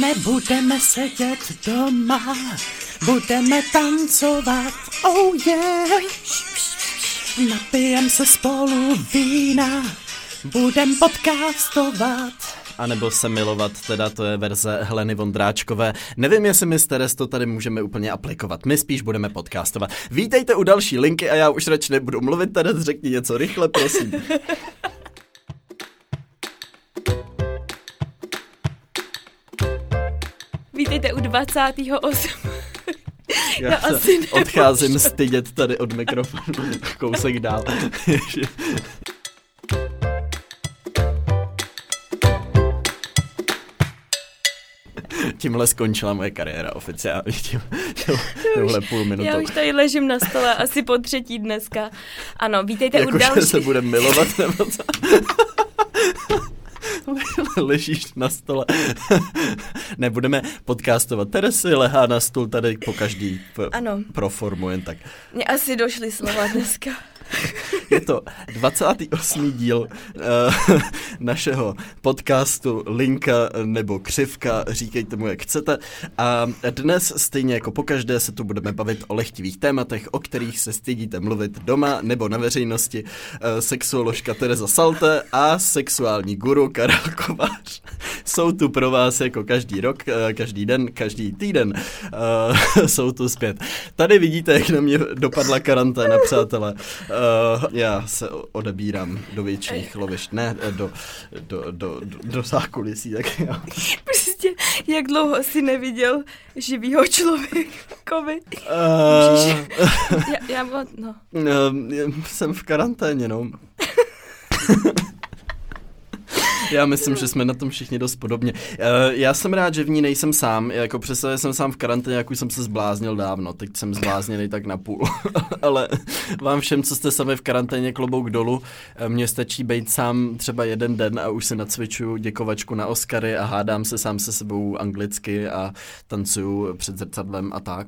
Nebudeme sedět doma, budeme tancovat, oh yeah. Napijem se spolu vína, budem podcastovat. A nebo se milovat, teda to je verze Heleny Vondráčkové. Nevím, jestli my s Teres to tady můžeme úplně aplikovat. My spíš budeme podcastovat. Vítejte u další linky a já už radši nebudu mluvit, Teres, řekni něco rychle, prosím. Vítejte u 28. Já asi odcházím stydět tady od mikrofonu kousek dál. Tímhle skončila moje kariéra oficiálně, tímhle půl minutou. Já už tady ležím na stole, asi po třetí dneska. Ano, vítejte jako u dalších. Jakože se budeme milovat, nebo co? Ležíš na stole. Nebudeme podcastovat. Teresy lehá na stůl tady po každý pro formu, jen tak. Mně asi došly slova dneska. Je to 28. díl našeho podcastu Linka nebo Křivka, říkejte mu jak chcete. A dnes stejně jako pokaždé se tu budeme bavit o lehtivých tématech, o kterých se stydíte mluvit doma nebo na veřejnosti. Sexuoložka Tereza Salte a sexuální guru Karel Kovář jsou tu pro vás jako každý rok, každý den, každý týden. Jsou tu zpět. Tady vidíte, jak na mě dopadla karanténa, přátelé. Já se odebírám do věčných lovišť, ne, do zákulisí, tak já. Prostě, jak dlouho jsi neviděl živýho člověka? Jsem v karanténě, no. Já myslím, že jsme na tom všichni dost podobně. Já jsem rád, že v ní nejsem sám. Jako přesně jsem sám v karanténě, jak už jsem se zbláznil dávno. Teď jsem zblázněný tak na půl. Ale vám všem, co jste sami v karanténě, klobouk dolů. Mně stačí být sám třeba jeden den a už si nacvičuju děkovačku na Oscary a hádám se sám se sebou anglicky a tancuju před zrcadlem a tak.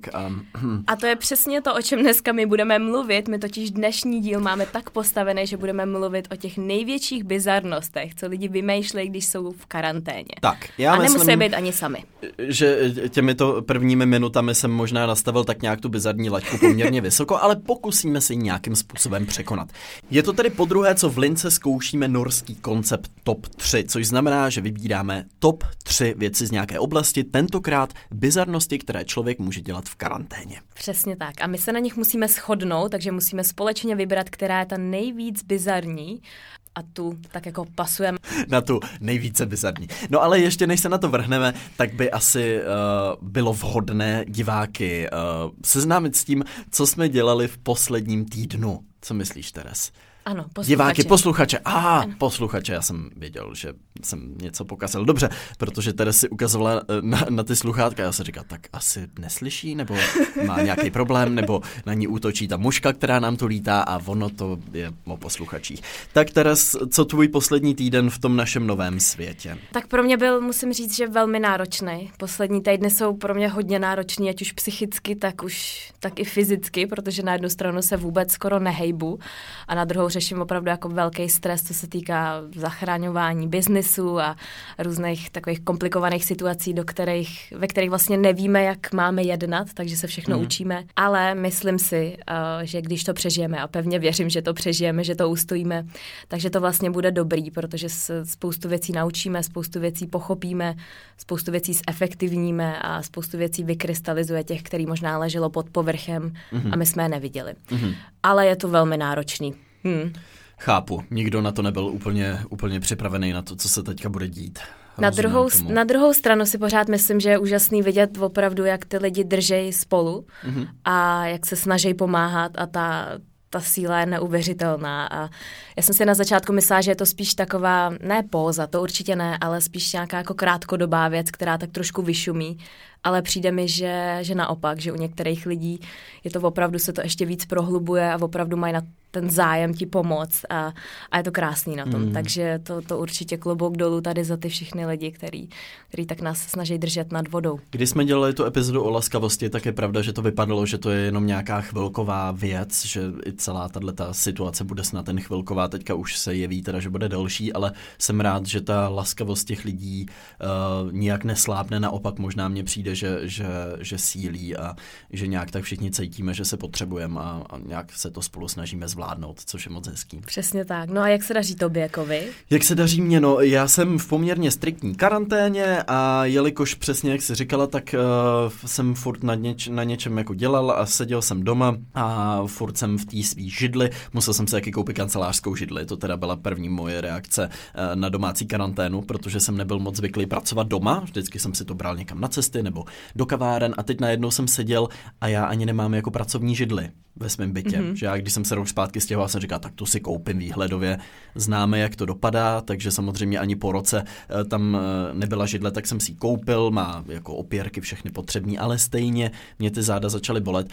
A to je přesně to, o čem dneska my budeme mluvit. My totiž dnešní díl máme tak postavený, že budeme mluvit o těch největších bizarnostech, co lidi vymýšlejí, když jsou v karanténě. Tak, já a nemusí být ani sami. Že těmito prvními minutami jsem možná nastavil tak nějak tu bizarní laťku poměrně vysoko, ale pokusíme se ji nějakým způsobem překonat. Je to tedy podruhé, co v Lince zkoušíme norský koncept TOP 3, což znamená, že vybíráme TOP 3 věci z nějaké oblasti, tentokrát bizarnosti, které člověk může dělat v karanténě. Přesně tak. A my se na nich musíme shodnout, takže musíme společně vybrat, která je ta nejvíc bizarní. A tu tak jako pasujeme. Na tu nejvíce bizarní. No ale ještě než se na to vrhneme, tak by asi bylo vhodné diváky seznámit s tím, co jsme dělali v posledním týdnu. Co myslíš, Teres? Ano, posluchače. Diváky, posluchače. Posluchače, já jsem věděl, že jsem něco pokazil. Dobře, protože Teres si ukazovala na ty sluchátka. Já jsem říkal, tak asi neslyší, nebo má nějaký problém, nebo na ní útočí ta muška, která nám tu lítá a ono to je o posluchačích. Tak Teres, co tvůj poslední týden v tom našem novém světě? Tak pro mě byl, musím říct, že velmi náročný. Poslední týdny jsou pro mě hodně náročný, ať už psychicky, tak i fyzicky, protože na jednu stranu se vůbec skoro nehejbu a na druhou řeším opravdu jako velký stres, co se týká zachraňování biznesu a různých takových komplikovaných situací, ve kterých vlastně nevíme, jak máme jednat, takže se všechno učíme. Ale myslím si, že když to přežijeme, a pevně věřím, že to přežijeme, že to ustojíme, takže to vlastně bude dobrý, protože se spoustu věcí naučíme, spoustu věcí pochopíme, spoustu věcí zefektivníme a spoustu věcí vykrystalizuje těch, který možná leželo pod povrchem a my jsme je neviděli. Ale je to velmi náročný. Chápu, nikdo na to nebyl úplně připravený na to, co se teďka bude dít. Na druhou stranu si pořád myslím, že je úžasný vidět opravdu, jak ty lidi držejí spolu a jak se snaží pomáhat a ta síla je neuvěřitelná. A já jsem si na začátku myslela, že je to spíš taková, ne póza, to určitě ne, ale spíš nějaká jako krátkodobá věc, která tak trošku vyšumí ale přijde mi, že naopak, že u některých lidí je to opravdu, se to ještě víc prohlubuje a opravdu mají na ten zájem ti pomoct a je to krásný na tom. Takže to určitě klobouk dolů tady za ty všechny lidi, který tak nás snaží držet nad vodou. Když jsme dělali tu epizodu o laskavosti, tak je pravda, že to vypadalo, že to je jenom nějaká chvilková věc, že i celá tato situace bude snad jen chvilková, teďka už se jeví teda, že bude delší, ale jsem rád, že ta laskavost těch lidí nijak neslábne, naopak možná mně přijde, že sílí a že nějak tak všichni cítíme, že se potřebujeme a nějak se to spolu snažíme zvládnout, což je moc hezký. Přesně tak. No a jak se daří tobě, jako vy? Jak se daří mně? No, já jsem v poměrně striktní karanténě a jelikož přesně, jak jsi říkala, tak jsem furt na něčem jako dělal a seděl jsem doma a furt jsem v té svý židli. Musel jsem se taky koupit kancelářskou židli. To teda byla první moje reakce na domácí karanténu, protože jsem nebyl moc zvyklý pracovat doma. Vždycky jsem si to bral někam na cesty nebo do kaváren a teď najednou jsem seděl a já ani nemám jako pracovní židli ve svém bytě. Že já, když jsem se rok zpátky stěhoval, jsem říkal, tak tu si koupím výhledově. Známe, jak to dopadá, takže samozřejmě ani po roce tam nebyla židle, tak jsem si ji koupil, má jako opěrky všechny potřební, ale stejně mě ty záda začaly bolet,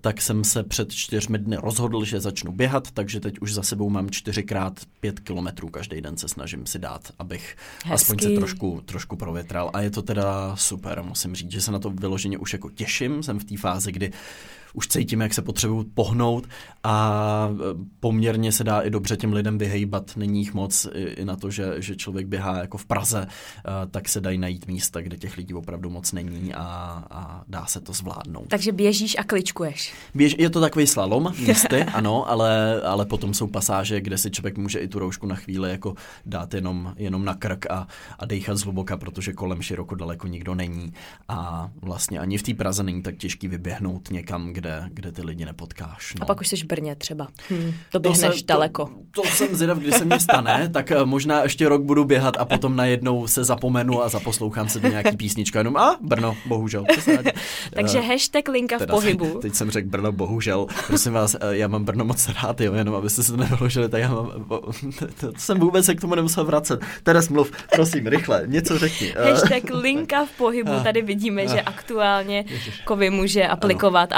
tak jsem se před 4 dny rozhodl, že začnu běhat, takže teď už za sebou mám 4x 5 kilometrů, každý den se snažím si dát, abych aspoň se trošku provětral a je to teda super, musím říct, že se na to vyloženě už jako těším, jsem v té fázi, kdy už cítím, jak se potřebuju pohnout a poměrně se dá i dobře těm lidem vyhejbat, není jich moc i na to, že člověk běhá jako v Praze, tak se dají najít místa, kde těch lidí opravdu moc není a dá se to zvládnout. Takže běžíš a kličkuješ. Je to takový slalom místy, ano, ale potom jsou pasáže, kde si člověk může i tu roušku na chvíli jako dát jenom na krk a dejchat zhluboka, protože kolem široko daleko nikdo není a vlastně ani v té Praze není tak těžký vyběhnout někam, kde ty lidi nepotkáš. No. A pak už jsi v Brně třeba. To běhneš daleko. To jsem zvědav, když se mě stane, tak možná ještě rok budu běhat a potom najednou se zapomenu a zaposlouchám se do nějaký písnička. Jenom Brno, bohužel. Takže hashtag linka v pohybu. Teď jsem řekl Brno, bohužel. Prosím vás, já mám Brno moc rád, jo, jenom abyste se to nevyložili, tak já mám... To jsem vůbec se k tomu nemusel vracet. Teda smluv, prosím, rychle, něco řekni. Hashtag linka v pohybu, tady vidíme, že aktuálně kovy může aplikovat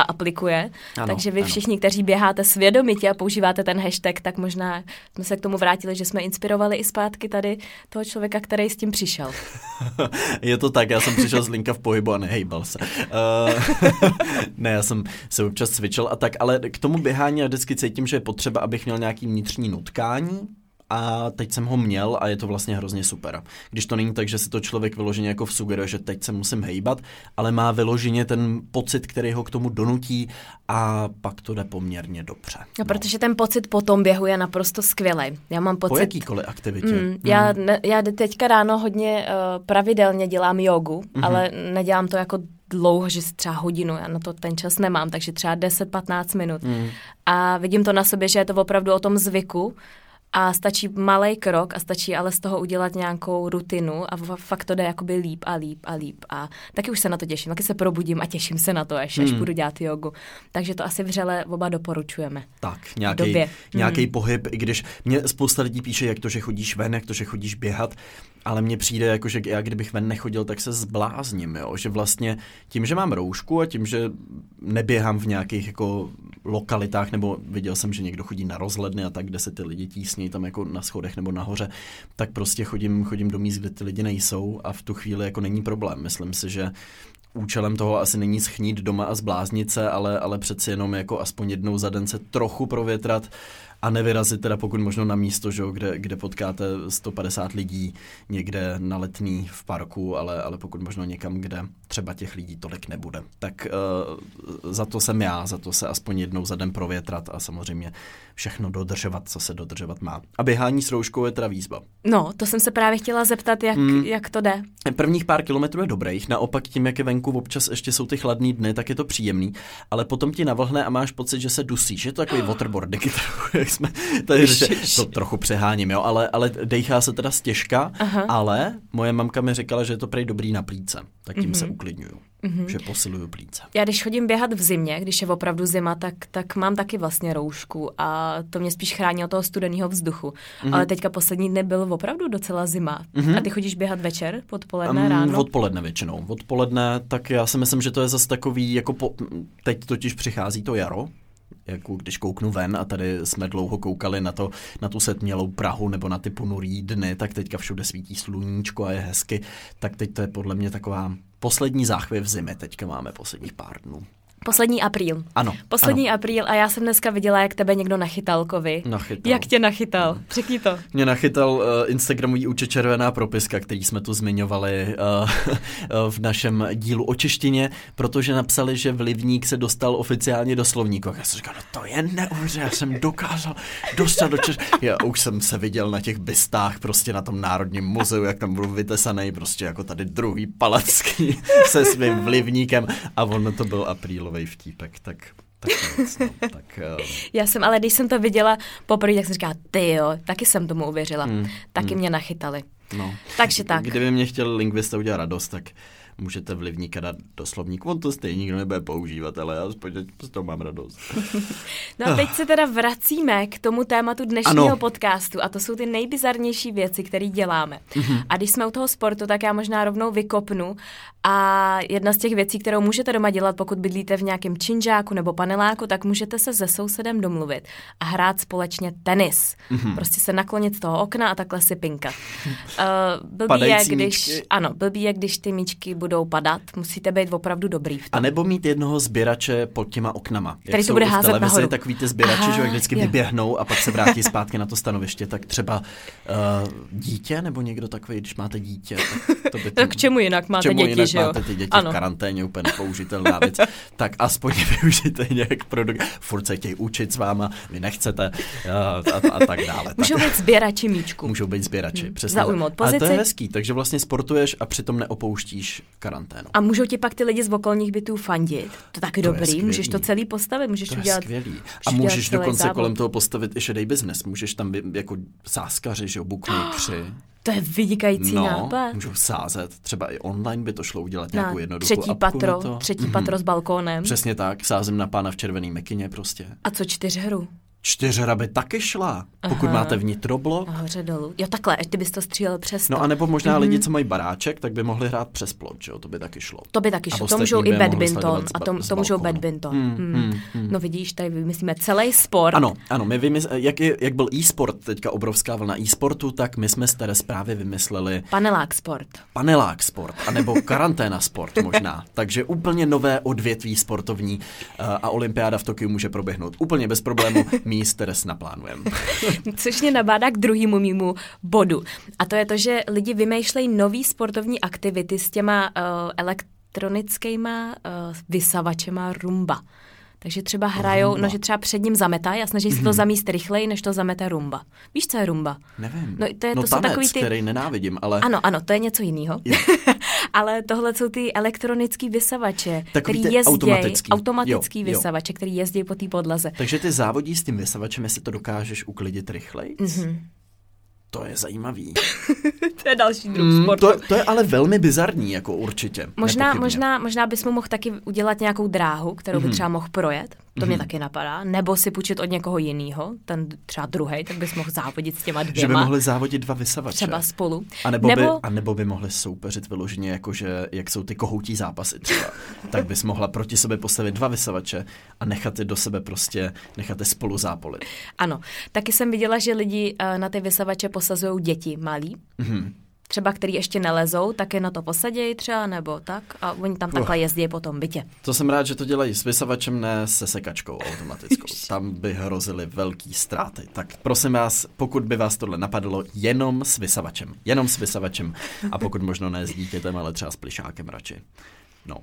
ano, takže vy všichni, kteří běháte svědomitě a používáte ten hashtag, tak možná jsme se k tomu vrátili, že jsme inspirovali i zpátky tady toho člověka, který s tím přišel. Je to tak, já jsem přišel z linka v pohybu a nehejbal se. Ne, já jsem se občas cvičil a tak, ale k tomu běhání já vždycky cítím, že je potřeba, abych měl nějaký vnitřní nutkání. A teď jsem ho měl a je to vlastně hrozně super. Když to není tak, že si to člověk vyloženě jako sugeruje, že teď se musím hejbat, ale má vyloženě ten pocit, který ho k tomu donutí a pak to jde poměrně dobře. No, protože ten pocit po tom běhu je naprosto skvělej. Já mám pocit... Po jakýkoliv aktivitě? Já teďka ráno hodně pravidelně dělám jogu, ale nedělám to jako dlouho, že si třeba hodinu, já na to ten čas nemám, takže třeba 10-15 minut. A vidím to na sobě, že je to opravdu o tom zvyku. A stačí malej krok a stačí ale z toho udělat nějakou rutinu a fakt to jde jakoby líp a líp a líp. A taky už se na to těším, taky se probudím a těším se na to, až budu dělat jogu. Takže to asi vřele oba doporučujeme. Tak, nějaký pohyb, i když mě spousta lidí píše, jak to, že chodíš ven, jak to, že chodíš běhat, ale mně přijde, jako, že já kdybych ven nechodil, tak se zblázním, jo? Že vlastně tím, že mám roušku a tím, že neběhám v nějakých jako lokalitách, nebo viděl jsem, že někdo chodí na rozhledny a tak, kde se ty lidi tísní tam jako na schodech nebo nahoře, tak prostě chodím do míst, kde ty lidi nejsou a v tu chvíli jako není problém. Myslím si, že účelem toho asi není schnít doma a zbláznit se, ale přeci jenom jako aspoň jednou za den se trochu provětrat a nevyrazit teda pokud možno na místo, že, kde potkáte 150 lidí někde na Letný v parku, ale pokud možno někam, kde třeba těch lidí tolik nebude. Tak za to jsem já, za to se aspoň jednou za den provětrat a samozřejmě všechno dodržovat, co se dodržovat má. A běhání s rouškou je teda výzva. No, to jsem se právě chtěla zeptat, jak to jde. Prvních pár kilometrů je dobrých, naopak tím, jak je venku občas ještě jsou ty chladný dny, tak je to příjemný, ale potom ti navlhne a máš pocit, že se dusíš. Je to takový waterboarding, jsme tady to trochu přeháním, jo, ale dejchá se teda stěžka, ale moje mamka mi říkala, že je to prej dobrý na plíce, tak tím se uklidňuju. Mm-hmm. Že posiluju plíce. Já když chodím běhat v zimě, když je opravdu zima, tak mám taky vlastně roušku a to mě spíš chrání od toho studeného vzduchu. Mm-hmm. Ale teďka poslední dny byl opravdu docela zima. Mm-hmm. A ty chodíš běhat večer, odpoledne, ráno? Odpoledne většinou. Odpoledne, tak já si myslím, že to je zase takový, jako teď totiž přichází to jaro. Jako když kouknu ven a tady jsme dlouho koukali na tu setmělou Prahu nebo na ty ponurý dny, tak teďka všude svítí sluníčko a je hezky, tak teď to je podle mě taková poslední záchvěv zimy, teďka máme posledních pár dnů. Poslední apríl. Ano. Poslední apríl a já jsem dneska viděla, jak tebe někdo nachytal, Kovy. Nachytal. Jak tě nachytal? Řekni to. Mě nachytal instagramový účet Červená propiska, který jsme tu zmiňovali v našem dílu o češtině, protože napsali, že Vlivník se dostal oficiálně do slovníku. Já jsem říkal, no to je neuvěřitelné, já jsem dokázal dostat do češtiny. Já už jsem se viděl na těch bystách, prostě na tom Národním muzeu, jak tam budou vytesaný, prostě jako tady druhý Palacký se svým Vlivníkem a ono to byl apríl. Vtípek, tak. Já jsem, ale když jsem to viděla poprvé, tak jsem říkala, tyjo, taky jsem tomu uvěřila. Taky mě nachytali. No. Takže tak. Kdyby mě chtěl lingvista udělat radost, tak můžete Vlivníka dát do slovníku. On to stejně nikdo nebude používat, ale já z toho mám radost. No a teď se teda vracíme k tomu tématu dnešního podcastu a to jsou ty nejbizarnější věci, které děláme. A když jsme u toho sportu, tak já možná rovnou vykopnu a jedna z těch věcí, kterou můžete doma dělat, pokud bydlíte v nějakém činžáku nebo paneláku, tak můžete se se sousedem domluvit a hrát společně tenis. Prostě se naklonit z toho okna a takhle si pinkat. Blbý je, když ty míčky budou padat, musíte být opravdu dobrý v tom. A nebo mít jednoho sběrače pod těma oknama. Který to bude házet televizi, nahoru. Takový ty sběrače, že vždycky vyběhnou a pak se vrátí zpátky na to stanoviště, tak třeba dítě nebo někdo takový, když máte dítě. Tak k čemu jinak máte děti, že jo? Máte ty děti v karanténě, úplně nepoužitelná věc. Tak aspoň využijte nějak produkt. Furt se chtějí učit s váma, vy nechcete a tak dále. Můžou být sběrači míčku. Můžou být sběrači, přesně. A to je hezký, takže vlastně sportuješ a přitom neopouštíš karanténu. A můžou ti pak ty lidi z okolních bytů fandit. To taky dobrý, můžeš to celý postavit, můžeš to udělat. Skvělý. A můžeš dokonce kolem toho postavit i šedej biznes. Můžeš tam jako sáskaři, že bukmakři. To je vynikající nápad. Můžou sázet, třeba i online by to šlo udělat nějakou jednoduchou apku. Třetí patro s balkónem. Přesně tak, sázím na pána v červený mekině prostě. A co čtyřhru? Čtyřhra by taky šla, pokud máte vnitroblok. Nahoře dolů. Jo, takhle, až ty bys to střílel přes to. No a nebo možná lidi, co mají baráček, tak by mohli hrát přes plot, že jo, to by taky šlo. To můžou i badminton a to můžou badminton. No vidíš, tady vymyslíme celý sport. Ano, my jak byl e-sport, teďka obrovská vlna e-sportu, tak my jsme tady právě vymysleli... Panelák sport, anebo karanténa sport možná. Takže úplně nové odvětví sportovní a olympiáda v Tokiu může proběhnout úplně bez problému. Teres naplánujeme. Což mě nabádá k druhému mýmu bodu. A to je to, že lidi vymýšlejí nový sportovní aktivity s těma elektronickýma vysavačema Roomba. Takže třeba hrajou, že třeba před ním zametají a snaží se to zamíst rychleji, než to zamete Roomba. Víš, co je Roomba? Nevím. To tanec, jsou takový ty... který nenávidím, ale... Ano, to je něco jiného. Ale tohle jsou ty elektronický vysavače, který jezdí, automatický vysavače, který jezdí po té podlaze. Takže ty závodí s tím vysavačem, jestli to dokážeš uklidit rychleji? To je zajímavý. To je další druh sportu. To je ale velmi bizarní, jako určitě. Možná bys mu mohl taky udělat nějakou dráhu, kterou by třeba mohl projet. To mě taky napadá. Nebo si půjčit od někoho jiného, ten třeba druhej, tak bys mohl závodit s těma dvěma. Že by mohli závodit dva vysavače. Třeba spolu. A nebo by mohli soupeřit vyloženě, jakože, jak jsou ty kohoutí zápasy třeba. Tak bys mohla proti sobě postavit dva vysavače a nechat je do sebe prostě, nechat je spolu zápolit. Ano. Taky jsem viděla, že lidi na ty vysavače posazují děti malí. Třeba, který ještě nelezou, tak je na to posadějí třeba, nebo tak. A oni tam takhle jezdí po tom bytě. To jsem rád, že to dělají s vysavačem, ne se sekačkou automatickou. Tam by hrozily velký ztráty. Tak prosím vás, pokud by vás tohle napadlo, jenom s vysavačem. A pokud možno ne s dítětem, ale třeba s plišákem radši. No.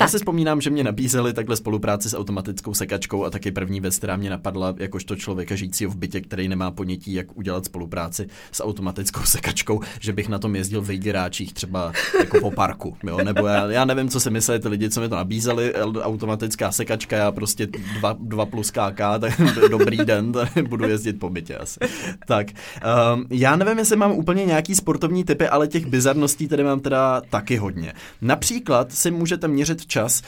Já si vzpomínám, že mě nabízeli takhle spolupráci s automatickou sekačkou a taky první věc, která mě napadla jakožto člověka žijícího v bytě, který nemá ponětí, jak udělat spolupráci s automatickou sekačkou, že bych na tom jezdil v vejděráčích třeba jako po parku, jo? Nebo já nevím, co si mysleli ty lidi, co mi to nabízeli, automatická sekačka, já prostě 2 plus KK, tak dobrý den, budu jezdit po bytě asi. Tak, já nevím, jestli mám úplně nějaký sportovní typy, ale těch bizarností tady mám teda taky hodně. Například si můžete měřit čas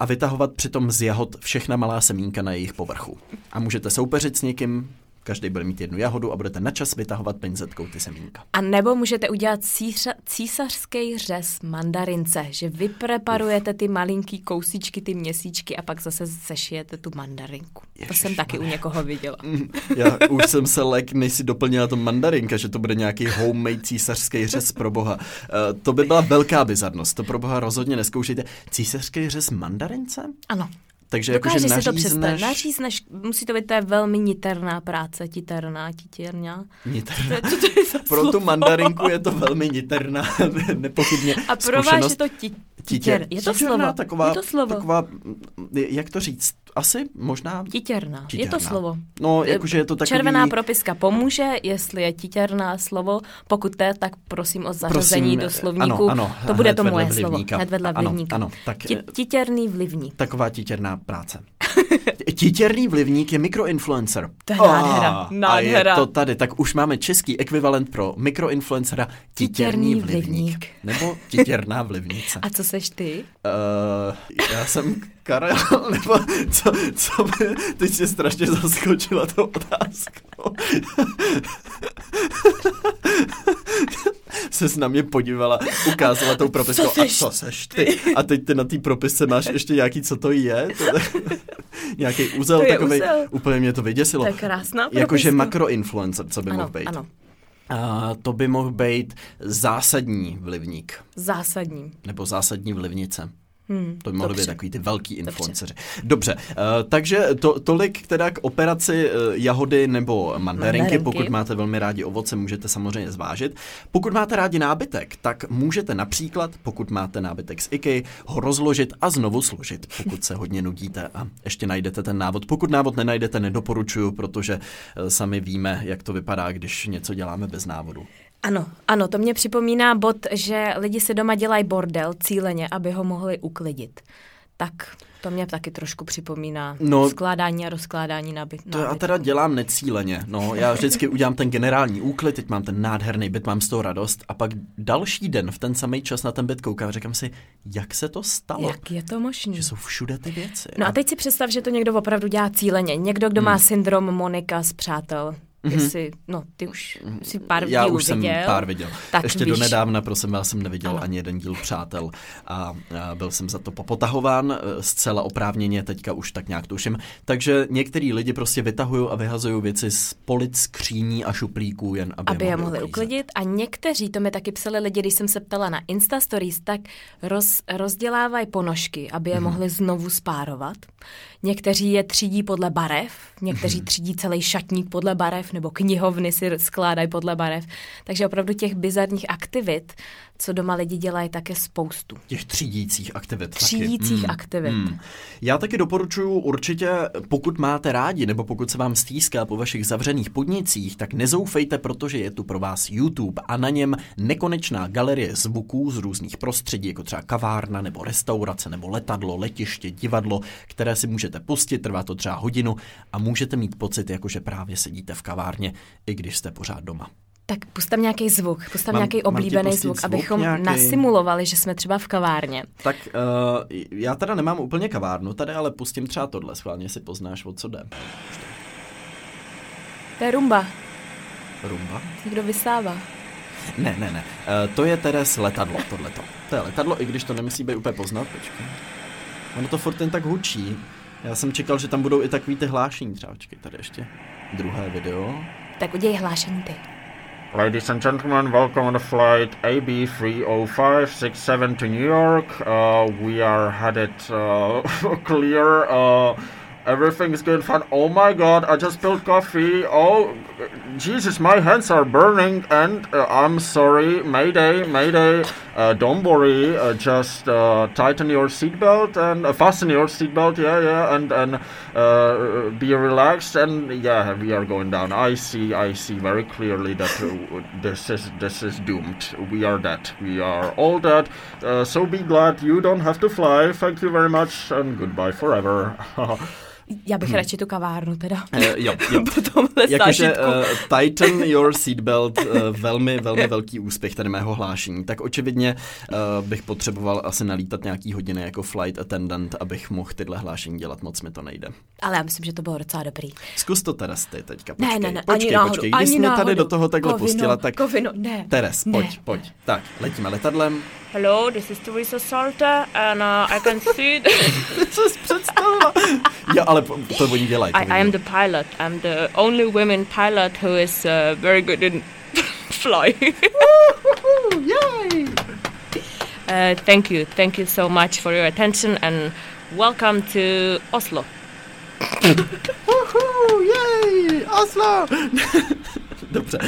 a vytahovat přitom z jahod všechna malá semínka na jejich povrchu. A můžete soupeřit s někým, každý bude mít jednu jahodu a budete na čas vytahovat pinzetkou ty semínka. A nebo můžete udělat císařský řez mandarince, že vypreparujete ty malinký kousíčky, ty měsíčky a pak zase sešijete tu mandarinku. Ježiš, to jsem taky u někoho viděla. Já už jsem se než si doplnila to mandarinka, že to bude nějaký homemade císařský řez, pro boha. To by byla velká bizarnost, to pro boha rozhodně neskoušejte. Císařský řez mandarince? Ano. Takže jakože nařízneš, musí to být, to je velmi niterná práce, titěrná. Niterná. Co to je za slovo? Pro tu mandarinku je to velmi niterná, nepochybně. A pro vás je to titěr. Je to slovo. Taková, jak to říct, asi možná... Titěrná. Je to slovo. No, jakože je to takový... Červená propiska pomůže, jestli je titěrná slovo, pokud je, tak prosím o zařazení do slovníku. Ano, to bude to moje slovo. Hned vedle vlivníka. Ano, tak, titěrný vlivník. Taková titěrná práce. Titěrný vlivník je mikroinfluencer. To je nádhera. A je to tady. Tak už máme český ekvivalent pro mikroinfluencera titěrný vlivník. Nebo titěrná vlivnice. A co seš ty? Já jsem Karel, nebo co teď jsi strašně zaskočila tou otázkou. Ses na mě podívala, ukázala tou propiskou a co seš ty? A teď ty na té propisce máš ještě nějaký, co to je? Nějaký uzel takovej, úplně mě to vyděsilo. To je krásná propiska. Jakože makroinfluencer, co by mohl být. Ano. To by mohl být zásadní vlivník. Zásadní. Nebo zásadní vlivnice. To by mohly být takový ty velký influenceři. Dobře, takže tolik teda k operaci jahody nebo mandarinky. Pokud máte velmi rádi ovoce, můžete samozřejmě zvážit. Pokud máte rádi nábytek, tak můžete například, pokud máte nábytek z IKEA, ho rozložit a znovu složit, pokud se hodně nudíte a ještě najdete ten návod. Pokud návod nenajdete, nedoporučuju, protože sami víme, jak to vypadá, když něco děláme bez návodu. Ano, to mě připomíná bod, že lidi se doma dělají bordel cíleně, aby ho mohli uklidit. Tak to mě taky trošku připomíná skládání a rozkládání nábytku. To já teda dělám necíleně. Já vždycky udělám ten generální úklid, teď mám ten nádherný byt, mám z toho radost a pak další den v ten samý čas na ten byt koukám a říkám si, jak se to stalo? Jak je to možné? Že jsou všude ty věci. No a teď si představ, že to někdo opravdu dělá cíleně. Někdo, kdo má syndrom Monika z Přátel. Jestli, ty už si pár dílů viděl. Já už jsem pár viděl. Tak ještě donedávna, prosím vás, jsem neviděl ani jeden díl Přátel a byl jsem za to popotahován zcela oprávněně, teďka už tak nějak tuším. Takže některý lidi prostě vytahují a vyhazují věci z polic, skříní a šuplíků, jen aby je mohli uklidit. A někteří, to mi taky psali lidi, když jsem se ptala na Insta Stories, tak rozdělávají ponožky, aby je mohli znovu spárovat. Někteří je třídí podle barev, někteří třídí celý šatník podle barev, nebo knihovny si skládají podle barev. Takže opravdu těch bizarních aktivit, co doma lidi dělají, tak je spoustu. Těch třídících aktivit. Já taky doporučuji určitě, pokud máte rádi, nebo pokud se vám stýská po vašich zavřených podnicích, tak nezoufejte, protože je tu pro vás YouTube a na něm nekonečná galerie zvuků z různých prostředí, jako třeba kavárna, nebo restaurace, nebo letadlo, letiště, divadlo, které si můžete pustit, trvá to třeba hodinu a můžete mít pocit, jakože právě sedíte v kavárně, i když jste pořád doma. Tak pusťte nějaký zvuk, pusťte nějaký oblíbený zvuk, abychom nasimulovali, že jsme třeba v kavárně. Tak já teda nemám úplně kavárnu tady, ale pustím třeba tohle, schválně si poznáš, o co jde. To je Roomba. Roomba? Někdo vysává. Ne, to je teda letadlo, tohleto. To je letadlo, i když to nemusí být úplně poznat, počkej. Ono to furt jen tak hučí. Já jsem čekal, že tam budou i takový ty hlášení třeba. Počkej, tady ještě druhé video. Tak udělej hlášení ty. Ladies and gentlemen, welcome on the flight AB30567 to New York. We are headed clear. Everything's good fun. Oh my god, I just spilled coffee. Oh, Jesus, my hands are burning and I'm sorry. Mayday, mayday. Don't worry, just tighten your seatbelt and fasten your seatbelt, and be relaxed, and yeah, we are going down. I see very clearly that this is doomed. We are dead. We are all dead. So be glad you don't have to fly. Thank you very much and goodbye forever. Já bych radši tu kavárnu teda. Jo. Jakože tighten your seatbelt, velmi, velmi velký úspěch tady mého hlášení. Tak očividně bych potřeboval asi nalítat nějaký hodiny jako flight attendant, abych mohl tyhle hlášení dělat, moc mi to nejde. Ale já myslím, že to bylo docela dobrý. Zkus to, Teres, ty teďka, počkej. Ne, počkej. Když jsi mě tady do toho takhle pustila, tak... Kovino, ne. Teres, pojď. Tak, letíme letadlem. Hello, this is Teresa Salter and I can see... Co jsi představila? Jo, ale to oni dělají. I am the pilot. I'm the only woman pilot who is very good in flying. Yay! Thank you so much for your attention and welcome to Oslo. Woohoo! Yay! Oslo! Dobře.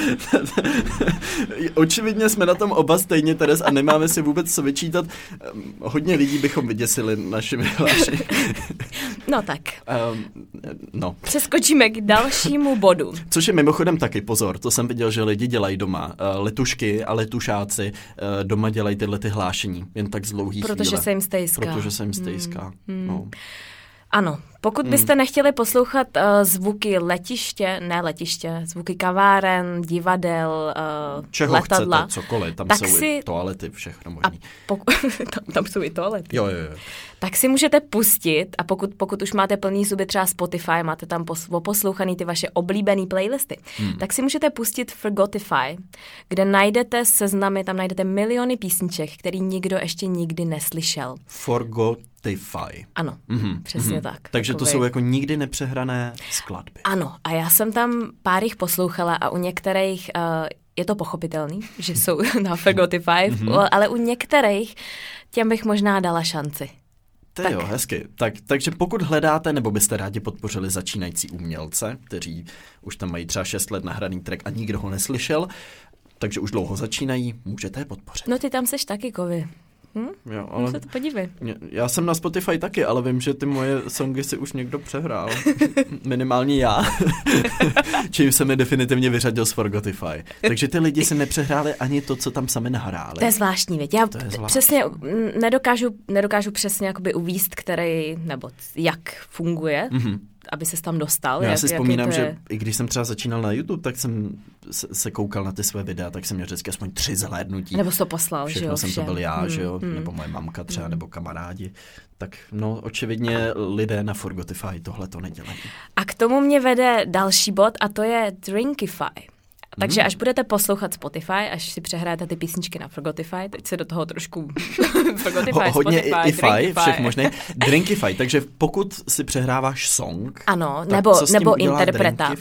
Očividně jsme na tom oba stejně, Teres, a nemáme si vůbec co vyčítat. Hodně lidí bychom vyděsili našimi hlášením. No tak. No. Přeskočíme k dalšímu bodu. Což je mimochodem taky pozor, to jsem viděl, že lidi dělají doma. Letušky a letušáci doma dělají tyhle ty hlášení. Jen tak z dlouhých chvíle. Protože se jim stejská. No. Ano, pokud byste nechtěli poslouchat zvuky zvuky kaváren, divadel, letadla. Čeho chcete, cokoliv, tam jsou i toalety, všechno možný. Tam jsou i toalety. Jo. Tak si můžete pustit a pokud už máte plný zuby třeba Spotify, máte tam poslouchaný ty vaše oblíbené playlisty, tak si můžete pustit Forgotify, kde najdete seznamy, tam najdete miliony písniček, který nikdo ještě nikdy neslyšel. Forgotify. Ano, přesně tak. Takže to jsou jako nikdy nepřehrané skladby. Ano, a já jsem tam pár jich poslouchala a u některých, je to pochopitelný, že jsou na Forgotify, ale u některých těm bych možná dala šanci. Tak. Jo, hezky. Takže pokud hledáte, nebo byste rádi podpořili začínající umělce, kteří už tam mají třeba 6 let nahraný track a nikdo ho neslyšel, takže už dlouho začínají, můžete je podpořit. No ty tam seš taky, Kovi. Jo, ale se to podívej. Já jsem na Spotify taky, ale vím, že ty moje songy si už někdo přehrál. Minimálně já. Čím se mi definitivně vyřadil z Forgotify. Takže ty lidi si nepřehráli ani to, co tam sami nahráli. To je zvláštní, věc. Já přesně nedokážu přesně jakoby uvíst, který, nebo jak funguje, aby ses tam dostal. Já si vzpomínám, že i když jsem třeba začínal na YouTube, tak jsem se koukal na ty své videa, tak jsem měl vždycky aspoň 3 zhlédnutí. Nebo jsi to poslal, všechno že jo? Všechno jsem to byl já, že jo? Nebo moje mamka třeba, nebo kamarádi. Tak no, očividně lidé na Forgotify tohle to nedělají. A k tomu mě vede další bod a to je Drinkify. Takže až budete poslouchat Spotify, až si přehráte ty písničky na Forgotify, teď se do toho trošku Forgotify, hodně Spotify, Drinkify. Všech možných. Drinkify, takže pokud si přehráváš song, ano, nebo interpreta,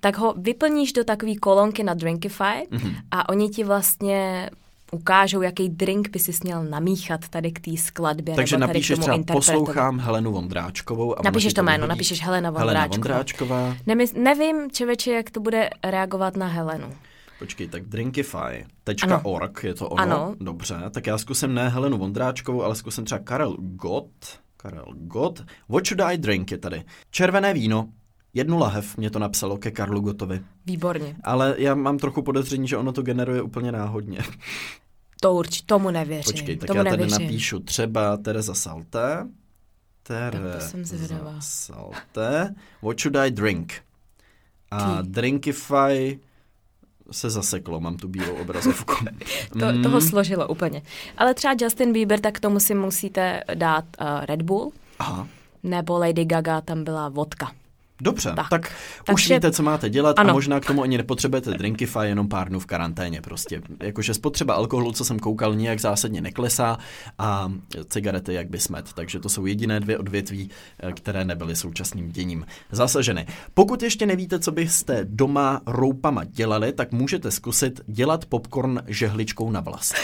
tak ho vyplníš do takové kolonky na Drinkify a oni ti vlastně ukážou, jaký drink by si měl namíchat tady k té skladbě. Takže nebo napíšeš třeba poslouchám Helenu Vondráčkovou. A napíšeš to jméno, napíšeš Helena Vondráčková. Nevím, čověče, jak to bude reagovat na Helenu. Počkej, tak drinkify.org, je to ono? Ano. Dobře, tak já zkusím ne Helenu Vondráčkovou, ale zkusím třeba Karel Gott. What should I drink je tady. Červené víno. 1 lahev mě to napsalo ke Karlu Gotovi. Výborně. Ale já mám trochu podezření, že ono to generuje úplně náhodně. To určitě, tomu nevěřím. Počkej, tak já tady napíšu třeba Teresa Salté. What should I drink? A Drinkify se zaseklo, mám tu bílou obrazovku. Toho složilo úplně. Ale třeba Justin Bieber, tak tomu si musíte dát Red Bull. Aha. Nebo Lady Gaga, tam byla vodka. Dobře, tak už víte, co máte dělat, ano. A možná k tomu ani nepotřebujete Drinkify, jenom pár dnů v karanténě prostě. Jakože spotřeba alkoholu, co jsem koukal, nijak zásadně neklesá a cigarety jak by smet. Takže to jsou jediné 2 odvětví, které nebyly současným děním zasaženy. Pokud ještě nevíte, co byste doma roupama dělali, tak můžete zkusit dělat popcorn žehličkou na vlast.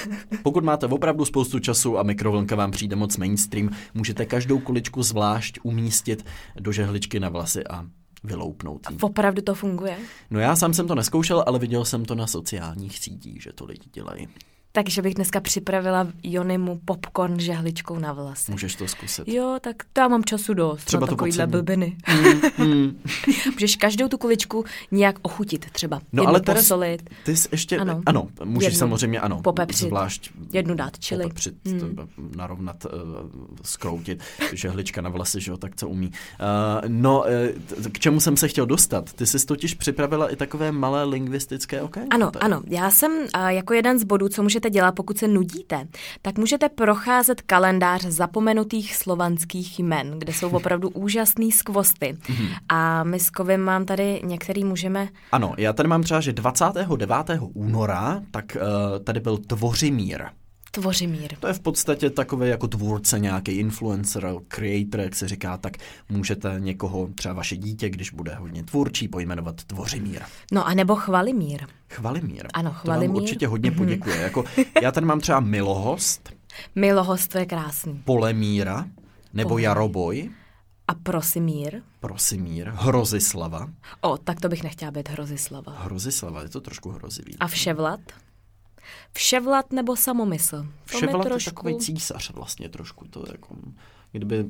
Pokud máte opravdu spoustu času a mikrovlnka vám přijde moc mainstream, můžete každou kuličku zvlášť umístit do žehličky na vlasy a vyloupnout. A opravdu to funguje? No já sám jsem to neskoušel, ale viděl jsem to na sociálních sítích, že to lidi dělají. Takže bych dneska připravila Jonimu popcorn žehličkou na vlasy. Můžeš to zkusit. Jo, tak to já mám času dost. Třeba takovýhle blbiny. Můžeš každou tu kuličku nějak ochutit třeba. No jednu ale teda posolit. Ty jsi ještě, ano můžeš jednu, samozřejmě, ano. Popepřit. Zvlášť jednu dát chili. Popepřit, narovnat, skroutit. Žehlička na vlasy, že jo, tak co umí. K čemu jsem se chtěl dostat? Ty jsi totiž připravila i takové malé lingvistické okénko. Ano. Já jsem jako jeden z bodů, co můžete dělat, pokud se nudíte, tak můžete procházet kalendář zapomenutých slovanských jmen, kde jsou opravdu úžasný skvosty. A my s Kovem mám tady některý můžeme... Ano, já tady mám třeba, že 29. února, tak tady byl Tvořimír. To je v podstatě takové jako tvůrce, nějaký influencer, creator, jak se říká, tak můžete někoho, třeba vaše dítě, když bude hodně tvůrčí, pojmenovat Tvořimír. No a nebo Chvalimír. Ano, Chvalimír. To vám určitě hodně poděkuje. Jako, já tady mám třeba Milohost. Milohost, to je krásný. Polemíra, nebo Jaroboj. A Prosimír, Hrozislava. O, tak to bych nechtěla být Hrozislava, je to trošku hrozivý. A Vševlad nebo Samomysl. Vševlad trošku... je takový císař vlastně trošku. To je jako, kdyby,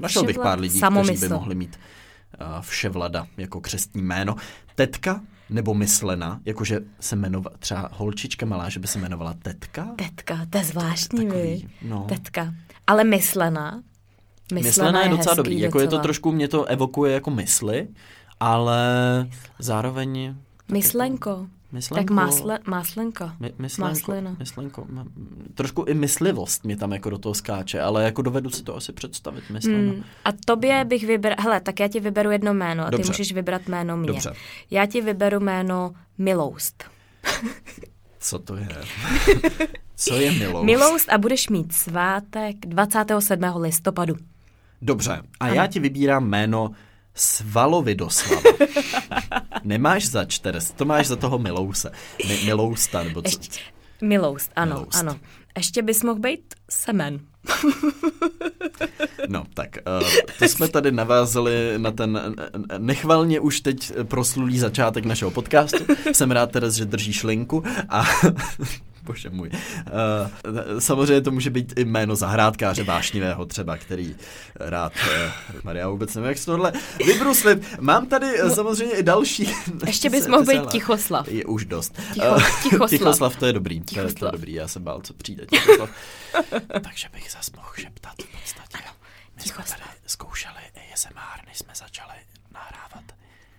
našel bych pár lidí, kteří by mohli mít Vševlada jako křestní jméno. Tetka nebo Myslena, jakože se jmenovala třeba holčička malá, že by se jmenovala Tetka. Tetka, to je zvláštní, takový, Tetka. Ale Myslena je docela dobrý. Jako je to trošku, mě to evokuje jako mysli, ale zároveň... Myslenko. Tak Myslenko. Trošku i myslivost mě tam jako do toho skáče, ale jako dovedu si to asi představit, mysleno. A tobě bych vybral, hele, tak já ti vyberu jedno jméno a ty můžeš vybrat jméno mě. Dobře. Já ti vyberu jméno Miloust. Co to je? Co je Miloust? Miloust a budeš mít svátek 27. listopadu. Dobře. A já ti vybírám jméno Svalovidoslava. Nemáš za čtyř, to máš za toho Milousta, nebo co? Miloust, ano. Ještě bys mohl být Semen. No, tak to jsme tady navázali na ten nechvalně už teď proslulý začátek našeho podcastu. Jsem rád, Teres, že držíš linku a... Bože můj. Samozřejmě to může být i jméno zahrádkáře vášnivého třeba, který rád... Maria, vůbec nevím, jak se tohle vybruslit. Mám tady samozřejmě i další... Ještě bys mohl být Tichoslav. Je už dost. Tichoslav, to je dobrý. To je dobrý, já jsem bál, co přijde. Tichoslav. Takže bych zas mohl šeptat v podstatě. Ano, my jsme tady zkoušeli ASMR, než jsme začali nahrávat.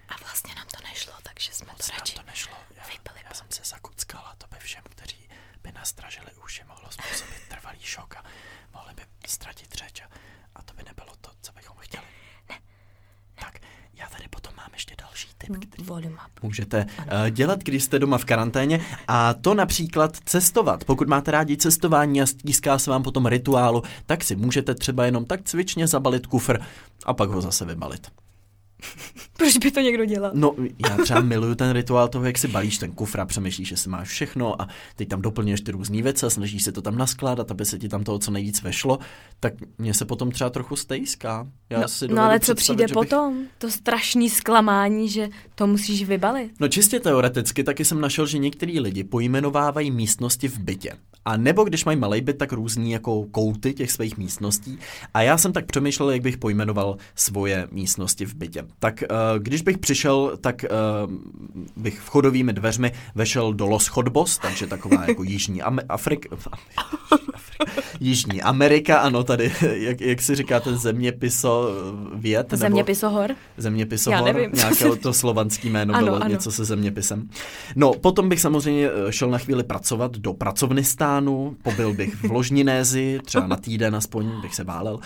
A vlastně nám to nešlo, takže jsme to radši vypili. Já jsem se zakuckala, to by všem, kteří nastražili uši, mohlo způsobit trvalý šok a mohli by ztratit řeč a to by nebylo to, co bychom chtěli. Ne. Tak já tady potom mám ještě další tip, který můžete dělat, když jste doma v karanténě, a to například cestovat. Pokud máte rádi cestování a stíská se vám potom rituálu, tak si můžete třeba jenom tak cvičně zabalit kufr a pak ho zase vybalit. Proč by to někdo dělal? No, já třeba miluju ten rituál toho, jak si balíš ten kufr a přemýšlíš, že si máš všechno a teď tam doplňuješ ty různý věci a snažíš se to tam naskládat, aby se ti tam toho co nejvíc vešlo, tak mě se potom třeba trochu stejská. No ale co přijde potom? To strašný zklamání, že to musíš vybalit. No čistě teoreticky taky jsem našel, že některý lidi pojmenovávají místnosti v bytě. A nebo když mají malej byt, tak různý jako kouty těch svých místností. A já jsem tak přemýšlel, jak bych pojmenoval svoje místnosti v bytě. Tak když bych přišel, tak bych vchodovými dveřmi vešel do Los Chodbos, takže taková jako Jižní Amerika, ano, tady, jak si říká ten zeměpisověd? Zeměpisohor? Zeměpisohor, nějaké to slovanský jméno bylo. Něco se zeměpisem. No, potom bych samozřejmě šel na chvíli pracovat do Pracovnistánu, pobyl bych v Ložninézi, třeba na týden aspoň, bych se válel.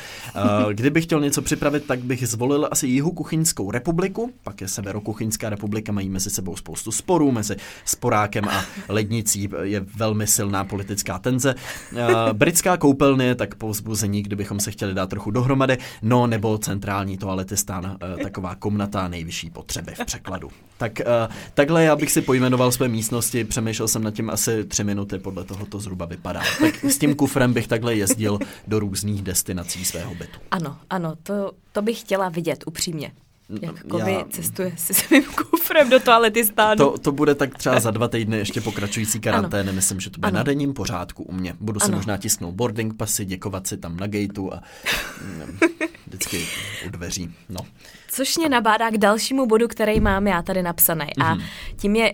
Kdybych chtěl něco připravit, tak bych zvolil asi Jihokuchyňskou republiku, pak je Severokuchyňská republika, mají mezi sebou spoustu sporů, mezi Sporákem a Lednicí je velmi silná politická tenze. Britská koupelny je tak povzbuzení, kdybychom se chtěli dát trochu dohromady, no nebo centrální toaletistán, taková komnata nejvyšší potřeby v překladu. Tak takhle já bych si pojmenoval své místnosti, přemýšlel jsem nad tím asi 3 minuty, podle toho to zhruba vypadá. Tak s tím kufrem bych takhle jezdil do různých destinací svého bytu. Ano, to bych chtěla vidět upřímně. Jakoby cestuje se svým kufrem do toalety stánu. To bude tak třeba za 2 týdny ještě pokračující karantény. Ano. Myslím, že to bude na denním pořádku u mě. Budu si možná tisknout boarding pasy, děkovat si tam na gateu a vždycky u dveří. No. Což mě nabádá k dalšímu bodu, který mám já tady napsaný. A tím je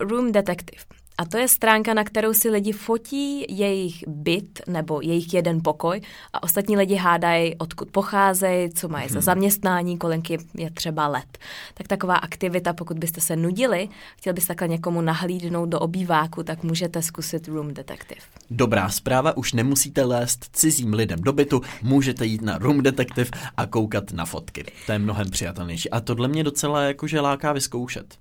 Room Detective. A to je stránka, na kterou si lidi fotí jejich byt nebo jejich jeden pokoj a ostatní lidi hádají, odkud pocházejí, co mají za zaměstnání, kolik je třeba let. Tak taková aktivita, pokud byste se nudili, chtěl byste takhle někomu nahlídnout do obýváku, tak můžete zkusit Room Detective. Dobrá zpráva, už nemusíte lézt cizím lidem do bytu, můžete jít na Room Detective a koukat na fotky. To je mnohem přijatelnější. A tohle mě docela jakože láká vyzkoušet.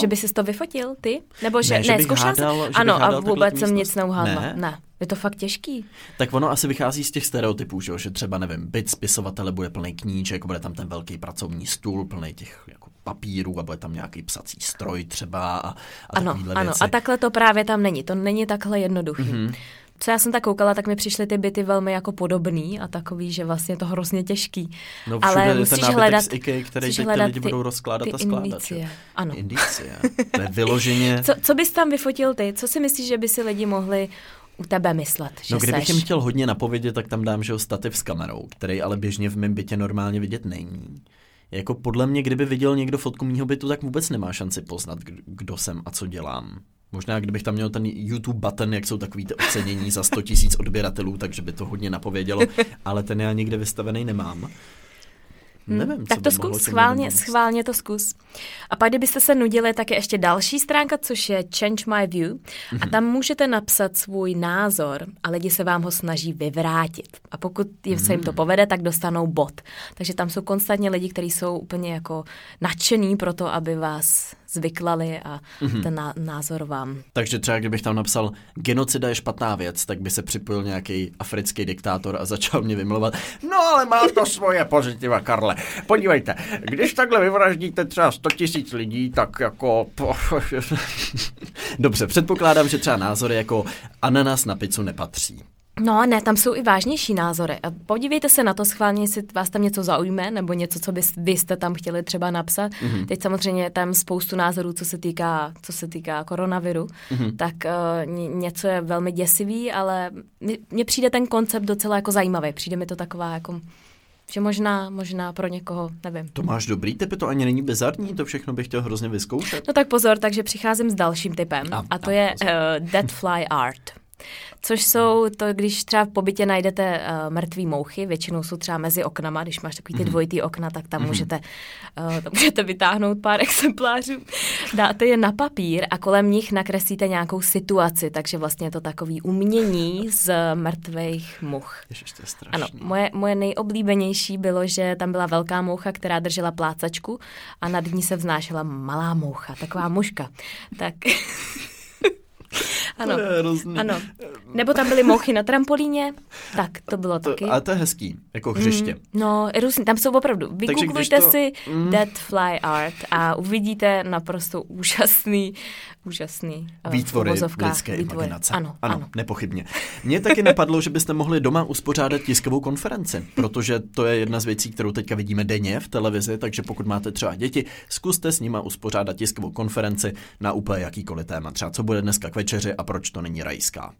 Že by jsi to vyfotil, ty? Nebo že zkoušel jsi? Ano, a vůbec jsem nic neuhádla. Ne. Je to fakt těžký. Tak ono asi vychází z těch stereotypů, že třeba, nevím, byt spisovatele bude plný knížek, bude tam ten velký pracovní stůl plný těch jako papírů a bude tam nějaký psací stroj třeba a takovýhle věci. Ano, a takhle to právě tam není. To není takhle jednoduchý. Mm-hmm. Co já jsem tak koukala, tak mi přišly ty byty velmi jako podobný a takový, že vlastně je to hrozně těžký. No všude ale musíš hledat z IKEA, který teď ty lidi budou rozkládat a skládat. Indicie. Ano. Indicie. To je vyloženě... Co bys tam vyfotil ty? Co si myslíš, že by si lidi mohli u tebe myslet, že no, kdybych jim chtěl hodně napovědět, tak tam dám, že ho stativ s kamerou, který ale běžně v mém bytě normálně vidět není. Jako podle mě, kdyby viděl někdo fotku mýho bytu, tak vůbec nemá šanci poznat, kdo jsem a co dělám. Možná, kdybych tam měl ten YouTube button, jak jsou takový ty ocenění za 100 000 odběratelů, takže by to hodně napovědělo, ale ten já nikde vystavený nemám. Nevím, tak to zkus, schválně to zkus. A pak, kdybyste se nudili, tak je ještě další stránka, což je Change My View. A tam můžete napsat svůj názor a lidi se vám ho snaží vyvrátit. A pokud se jim to povede, tak dostanou bod. Takže tam jsou konstantně lidi, kteří jsou úplně jako nadšený pro to, aby vás zvyklali a ten názor vám. Takže třeba, kdybych tam napsal genocida je špatná věc, tak by se připojil nějaký africký diktátor a začal mě vymlouvat. No ale má to svoje pozitiva, Karle. Podívejte, když takhle vyvraždíte třeba 100 000 lidí, tak jako... Dobře, předpokládám, že třeba názory jako ananas na pizzu nepatří. No ne, tam jsou i vážnější názory. Podívejte se na to schválně, jestli vás tam něco zaujme, nebo něco, co byste tam chtěli třeba napsat. Teď samozřejmě je tam spoustu názorů, co se týká koronaviru. Tak něco je velmi děsivý, ale mně přijde ten koncept docela jako zajímavý. Přijde mi to taková jako... Že možná pro někoho, nevím. To máš dobrý tip, to ani není bizarní, to všechno bych chtěl hrozně vyzkoušet. No tak pozor, takže přicházím s dalším tipem a to je Dead Fly Art. Což jsou to, když třeba v pobytě najdete mrtvý mouchy, většinou jsou třeba mezi oknama, když máš takový ty dvojitý okna, tak tam můžete vytáhnout pár exemplářů, dáte je na papír a kolem nich nakreslíte nějakou situaci, takže vlastně je to takový umění z mrtvých much. Ježiš, to je strašný. Ano, moje nejoblíbenější bylo, že tam byla velká moucha, která držela plácačku a nad ní se vznášela malá moucha, taková muška. Tak... Ano. Nebo tam byly mouchy na trampolíně, tak to bylo taky. A to je hezký, jako hřiště. No, různý, tam jsou opravdu. Vygooglujte si Dead Fly Art a uvidíte naprosto úžasný výtvory lidské imaginace. Ano, nepochybně. Mně taky napadlo, že byste mohli doma uspořádat tiskovou konferenci, protože to je jedna z věcí, kterou teďka vidíme denně v televizi, takže pokud máte třeba děti, zkuste s nima uspořádat tiskovou konferenci na úplně jakýkoliv téma. Třeba co bude dneska k večeři a proč to není rajská.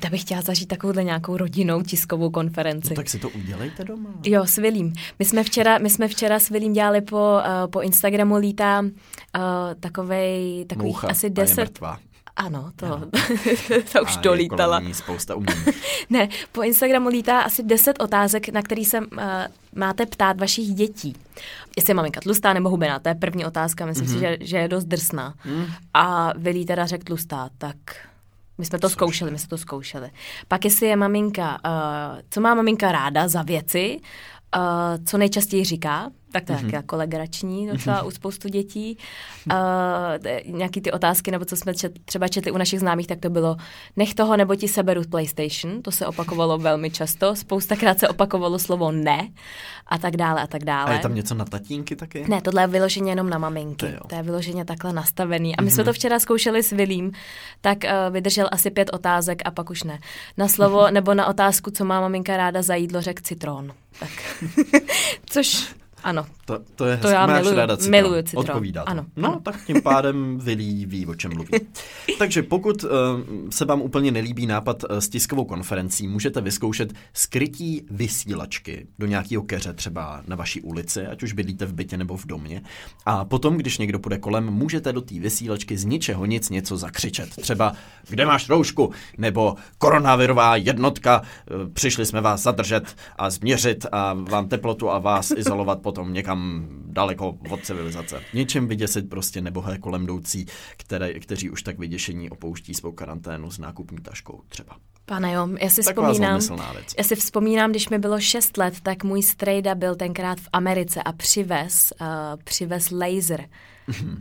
To bych chtěla zažít takovouhle nějakou rodinnou tiskovou konferenci. No, tak si to udělejte doma. Jo, s Vilím. My jsme včera s Vilím dělali po Instagramu lítá takových asi 10... Ano, to už dolítala. A je spousta umění. Ne, po Instagramu lítá asi 10 otázek, na který se máte ptát vašich dětí. Jestli je maminka tlustá nebo hubená, to je první otázka, myslím si, že je dost drsná. A Vili teda řekl tlustá, tak... My jsme to zkoušeli. Pak jestli je maminka, co má maminka ráda za věci, co nejčastěji říká, tak to je jako legrační docela u spoustu dětí. Nějaký ty otázky, nebo co jsme třeba četli u našich známých, tak to bylo nech toho, nebo ti seberu PlayStation. To se opakovalo velmi často. Spoustakrát se opakovalo slovo ne a tak dále. A je tam něco na tatínky taky? Ne, tohle je vyloženě jenom na maminky. To je vyloženě takhle nastavený. A my jsme to včera zkoušeli s Vilím, tak vydržel asi 5 otázek a pak už ne. Na slovo nebo na otázku, co má maminka ráda za jídlo, řekl citron. Tak. Což... Ano. To je hezké. Máš ráda citron. Miluju citron. Odpovídá to. Ano. No, tak tím pádem Vilí ví, o čem mluví. Takže pokud se vám úplně nelíbí nápad s tiskovou konferencí, můžete vyzkoušet skrytí vysílačky do nějakého keře třeba na vaší ulici, ať už bydlíte v bytě nebo v domě. A potom, když někdo půjde kolem, můžete do té vysílačky z ničeho nic něco zakřičet. Třeba kde máš roušku? Nebo koronavirová jednotka, přišli jsme vás zadržet a změřit a vám teplotu a vás izolovat potom někam daleko od civilizace. Něčím vyděsit prostě nebohé kolem jdoucí, kteří už tak vyděšení opouští svou karanténu s nákupní taškou třeba. Pane jo, já si vzpomínám, když mi bylo 6 let, tak můj strejda byl tenkrát v Americe a přivez laser.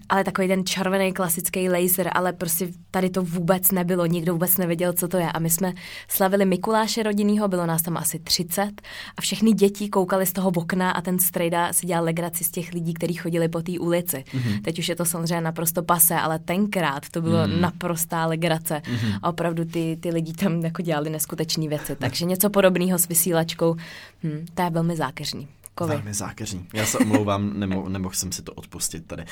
Ale takový ten červený klasický laser, ale prostě tady to vůbec nebylo, nikdo vůbec nevěděl, co to je. A my jsme slavili Mikuláše rodinného, bylo nás tam asi 30 a všechny děti koukaly z toho okna a ten strejda si dělal legraci z těch lidí, kteří chodili po té ulici. Teď už je to samozřejmě naprosto pase, ale tenkrát to bylo naprostá legrace. A opravdu ty lidi tam jako dělali neskutečné věci. Takže něco podobného s vysílačkou, to je velmi zákeřný. Velmi zákeřní. Já se omlouvám, nemohl jsem si to odpustit tady.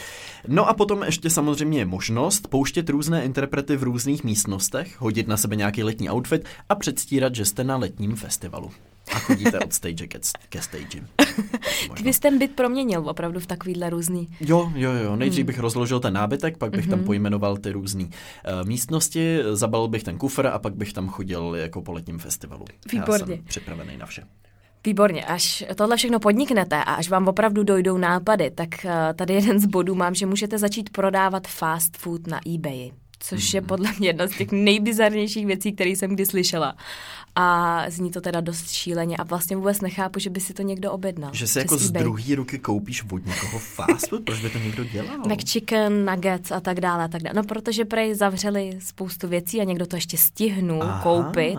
No a potom ještě samozřejmě je možnost pouštět různé interprety v různých místnostech, hodit na sebe nějaký letní outfit a předstírat, že jste na letním festivalu. A chodíte od stage ke stage. Ty bys ten byt proměnil opravdu v takovýhle různý... Jo. Nejdřív bych rozložil ten nábytek, pak bych tam pojmenoval ty různý místnosti, zabalil bych ten kufr a pak bych tam chodil jako po letním festivalu. Výborně. Já jsem připravený na vše. Výborně, až tohle všechno podniknete a až vám opravdu dojdou nápady, tak tady jeden z bodů mám, že můžete začít prodávat fast food na eBayi, což je podle mě jedna z těch nejbizarnějších věcí, které jsem kdy slyšela. A zní to teda dost šíleně a vlastně vůbec nechápu, že by si to někdo objednal. Že si jako z druhé ruky koupíš od někoho fast food? Proč by to někdo dělal? McChicken, nuggets a tak dále. No protože prej zavřeli spoustu věcí a někdo to ještě stihnul koupit.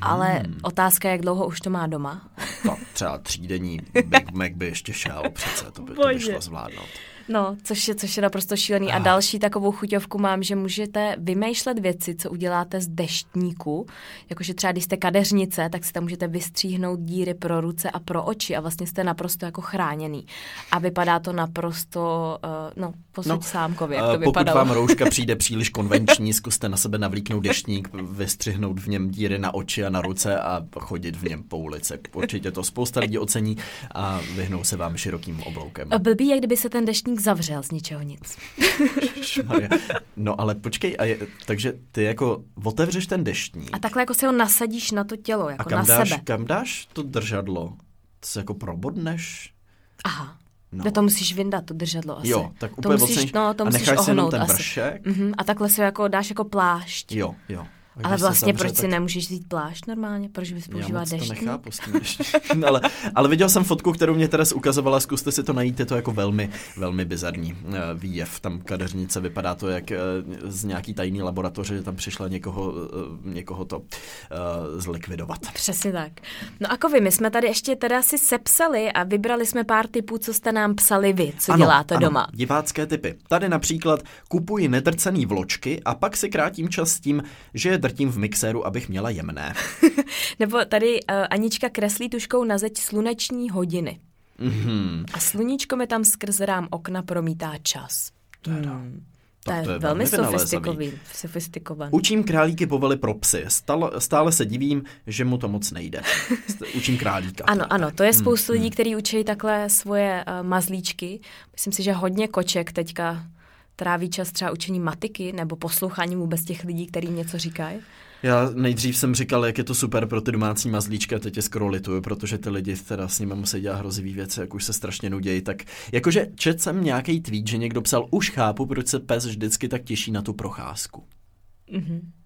Ale otázka, jak dlouho už to má doma. No, třeba 3denní Big Mac by ještě šel, přece to by šlo zvládnout. No, což je naprosto šílený. A další takovou chuťovku mám, že můžete vymýšlet věci, co uděláte z deštníku. Jakože třeba, když jste kadeřnice, tak si tam můžete vystříhnout díry pro ruce a pro oči a vlastně jste naprosto jako chráněný. A vypadá to naprosto, sámkově, jak to vypadalo. Pokud vám rouška přijde příliš konvenční, zkuste na sebe navlíknout deštník, vystřihnout v něm díry na oči a na ruce a chodit v něm po ulici. Určitě to spousta lidí ocení a vyhnou se vám širokým obloukem. Blbý je, kdyby se ten deštník zavřel z ničeho nic. No ale počkej, takže ty jako otevřeš ten deštník. A takhle jako si ho nasadíš na to tělo, jako na sebe. A kam dáš to držadlo? To se jako probodneš? Aha. No. To musíš vyndat, to držadlo asi. Jo, tak úplně to musíš ohnout asi. A necháš si jenom ten vršek? A takhle si ho jako dáš jako plášť. Jo. Ale vlastně proč si nemůžeš vzít plášť normálně? Proč bys používala deštník? Já moc to nechápu s tím deštník. Ale viděl jsem fotku, kterou mě Teres ukazovala, zkuste si to najít, je to jako velmi, velmi bizarní výjev. Tam kadeřnice, vypadá to jak z nějaký tajný laboratoře, že tam přišla někoho to zlikvidovat. Přesně tak. No a my jsme tady ještě teda si sepsali a vybrali jsme pár typů, co jste nám psali vy, co děláte doma. Divácké typy. Tady například kupuji nedrcený vločky a pak si krátím čas s tím, že drtím v mixéru, abych měla jemné. Nebo tady Anička kreslí tuškou na zeď sluneční hodiny. A sluníčko mi tam skrz rám okna promítá čas. To je velmi sofistikovaný. Učím králíky povely pro psy. Stále se divím, že mu to moc nejde. Učím králíka. Ano, to je spoustu lidí, kteří učí takhle svoje mazlíčky. Myslím si, že hodně koček teďka tráví čas třeba učení matiky nebo posloucháním vůbec těch lidí, kteří něco říkají? Já nejdřív jsem říkal, jak je to super pro ty domácí mazlíčka, teď je skoro lituju, protože ty lidi teda s nimi musí dělat hrozivý věci, jak už se strašně nudějí. Tak jakože četl jsem nějaký tweet, že někdo psal, už chápu, proč se pes vždycky tak těší na tu procházku.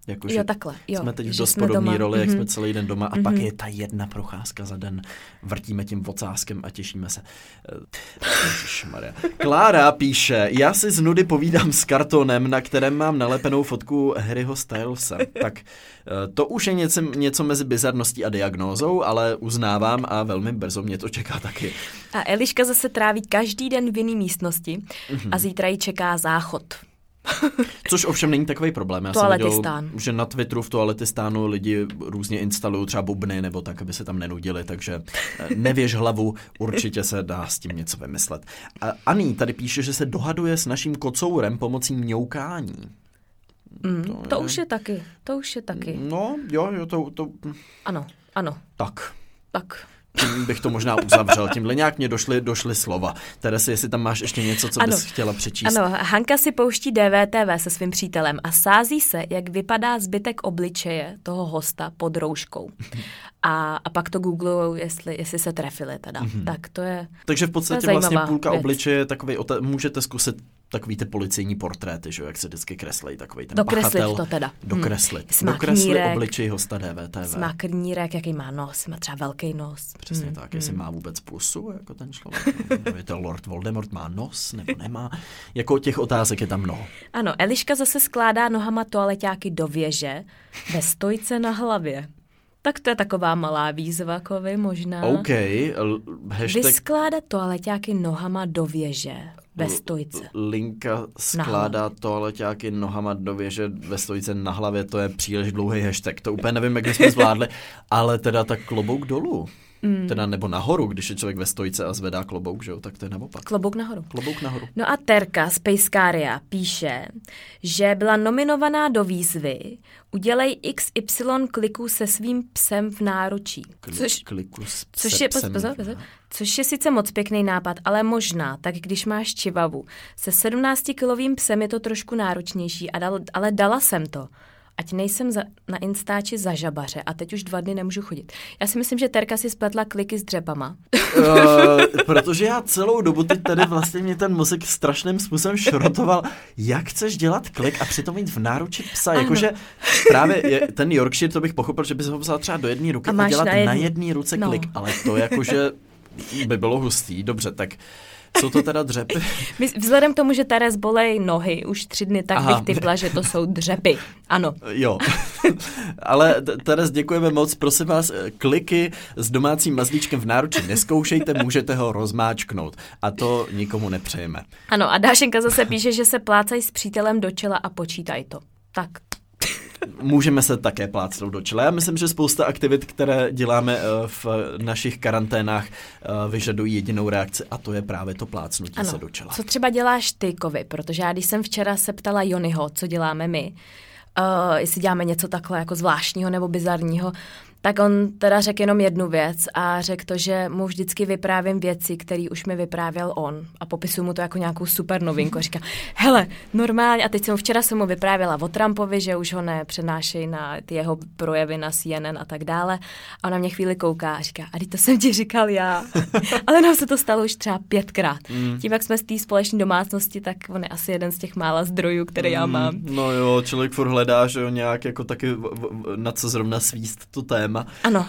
Jakože jsme teď v dost podobné roli, jak jsme celý den doma a pak je ta jedna procházka za den. Vrtíme tím vocáskem a těšíme se. Ježišmarja. Klára píše, já si z nudy povídám s kartonem, na kterém mám nalepenou fotku Harryho Stylesa. Tak to už je něco mezi bizarností a diagnózou, ale uznávám a velmi brzo mě to čeká taky. A Eliška zase tráví každý den v jiný místnosti a zítra ji čeká záchod. Což ovšem není takový problém. Já jsem viděl, že na Twitteru v toaletistánu lidi různě instalují třeba bubny nebo tak, aby se tam nenudili, takže nevěž hlavu, určitě se dá s tím něco vymyslet. Ani tady píše, že se dohaduje s naším kocourem pomocí mňoukání. To už je taky. No, jo, to... Ano. Tak. Tím bych to možná uzavřel. Tímhle nějak mě došly slova. Teresi, jestli tam máš ještě něco, co bys chtěla přečíst. Ano, Hanka si pouští DVTV se svým přítelem a sází se, jak vypadá zbytek obličeje toho hosta pod rouškou. A pak to googlujou, jestli se trefili teda. Mm-hmm. Tak to je. Takže v podstatě vlastně půlka obličeje takovej, můžete zkusit takový ty policejní portréty, že jo, jak se vždycky kreslej takový ten pachatel. Dokreslit. Dokreslit obličej hosta DVTV. Smakrnírek, jaký má nos, má třeba velký nos. Přesně tak, jestli má vůbec plusu, jako ten člověk. Víte, Lord Voldemort má nos, nebo nemá. Jako těch otázek je tam mnoho. Ano, Eliška zase skládá nohama toaleťáky do věže ve stojce na hlavě. Tak to je taková malá výzva, kovy možná. OK. Hashtag... Vyskládat toaleťáky nohama do věže ve stojce. Linka skládá toaleťáky nohama do věže ve stojce na hlavě, to je příliš dlouhý hashtag. To úplně nevím, jak jsme zvládli, ale teda tak klobouk dolů. Teda nebo nahoru, když je člověk ve stojce a zvedá klobouk, že jo, tak to je naopak. Klobouk nahoru. No a Terka z Pejskária píše, že byla nominovaná do výzvy udělej XY kliku se svým psem v náručí. Což je sice moc pěkný nápad, ale možná, tak když máš čivavu, se 17-kilovým psem je to trošku náročnější, ale dala jsem to. Ať nejsem na Instači za žabaře a teď už 2 dny nemůžu chodit. Já si myslím, že Terka si spletla kliky s dřepama. Protože já celou dobu teď tady vlastně mě ten mozek strašným způsobem šrotoval, jak chceš dělat klik a přitom jít v náruči psa. Jakože právě ten Yorkshire, to bych pochopil, že bys ho vzal třeba do jedné ruky a dělat na jedné ruce klik. Ale to jakože by bylo hustý. Dobře, tak... Co to teda dřepy? Vzhledem k tomu, že Teres bolej nohy už 3 dny, tak bych typla, že to jsou dřepy. Ano. Jo. Ale Teres, děkujeme moc. Prosím vás, kliky s domácím mazlíčkem v náruči neskoušejte, můžete ho rozmáčknout. A to nikomu nepřejeme. Ano, a Dášenka zase píše, že se plácají s přítelem do čela a počítají to. Tak. Můžeme se také plácnout do čela. Já myslím, že spousta aktivit, které děláme v našich karanténách, vyžadují jedinou reakci a to je právě to plácnutí se do čela. Co třeba děláš ty, Kovi? Protože já, když jsem včera se ptala Jonyho, co děláme my, jestli děláme něco takhle jako zvláštního nebo bizarního, tak on teda řekl jenom jednu věc a řekl to, že mu vždycky vyprávím věci, které už mi vyprávěl on a popisuju mu to jako nějakou super novinku. Říká, hele, normálně, a teď včera jsem mu vyprávěla o Trumpovi, že už ho nepřenášejí na ty jeho projevy na CNN a tak dále a ona mě chvíli kouká a říká, a to jsem ti říkal já, ale nám se to stalo už třeba 5krát. Tím, jak jsme z té společné domácnosti, tak on je asi jeden z těch mála zdrojů, které já mám. No jo, člověk furt hledá, že jo, nějak jako taky na co zrovna svíst to téma. Ano.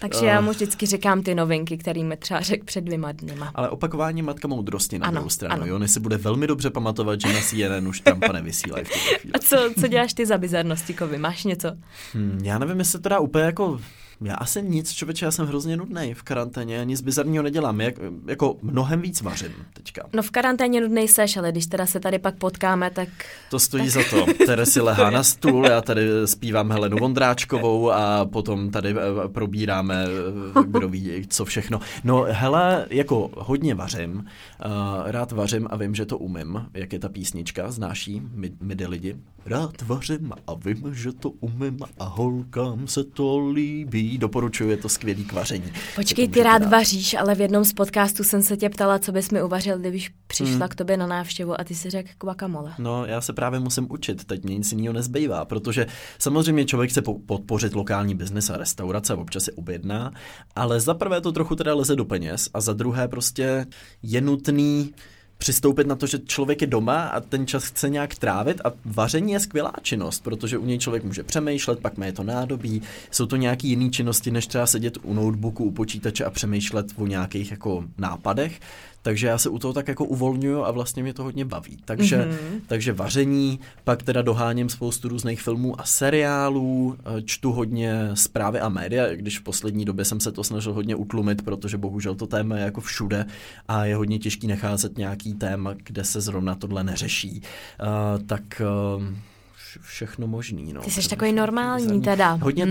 Takže já mu vždycky říkám ty novinky, který mi třeba řekl před 2 dnyma. Ale opakování matka moudrosti na druhou stranu. Jony si bude velmi dobře pamatovat, že na CNN už Trumpa nevysílají v tuto chvíli. A co děláš ty za bizarnosti, Kovi? Máš něco? Já nevím, jestli to dá úplně jako... Já asi nic, člověče, já jsem hrozně nudnej v karanténě, nic bizarního nedělám, jako mnohem víc vařím teďka. No v karanténě nudnej seš, ale když teda se tady pak potkáme, tak... To stojí za to. Teresi lehá na stůl, já tady zpívám Helenu Vondráčkovou a potom tady probíráme, kdo ví, co všechno. No hele, jako hodně vařím, rád vařím a vím, že to umím, jak je ta písnička, znáš jí, my de lidi. Rád vařím a vím, že to umím a holkám se to líbí. Doporučuji, je to skvělý k vaření. Počkej, ty rád vaříš, ale v jednom z podcastů jsem se tě ptala, co bys mi uvařil, kdybych přišla k tobě na návštěvu a ty si řekl guacamole. No, já se právě musím učit, teď mě nic jiného nezbývá, protože samozřejmě člověk chce podpořit lokální biznes a restaurace, občas je objedná, ale za prvé to trochu teda leze do peněz a za druhé prostě je nutný přistoupit na to, že člověk je doma a ten čas chce nějak trávit a vaření je skvělá činnost, protože u něj člověk může přemýšlet, pak má je to nádobí, jsou to nějaký jiný činnosti, než třeba sedět u notebooku, u počítače a přemýšlet o nějakých jako nápadech. takže já se u toho tak jako uvolňuju a vlastně mě to hodně baví. Takže vaření, pak teda doháním spoustu různých filmů a seriálů, čtu hodně zprávy a média, když v poslední době jsem se to snažil hodně utlumit, protože bohužel to téma je jako všude a je hodně těžký nacházet nějaký téma, kde se zrovna tohle neřeší. Všechno možný. No. Ty jsi takový normální teda. Hodně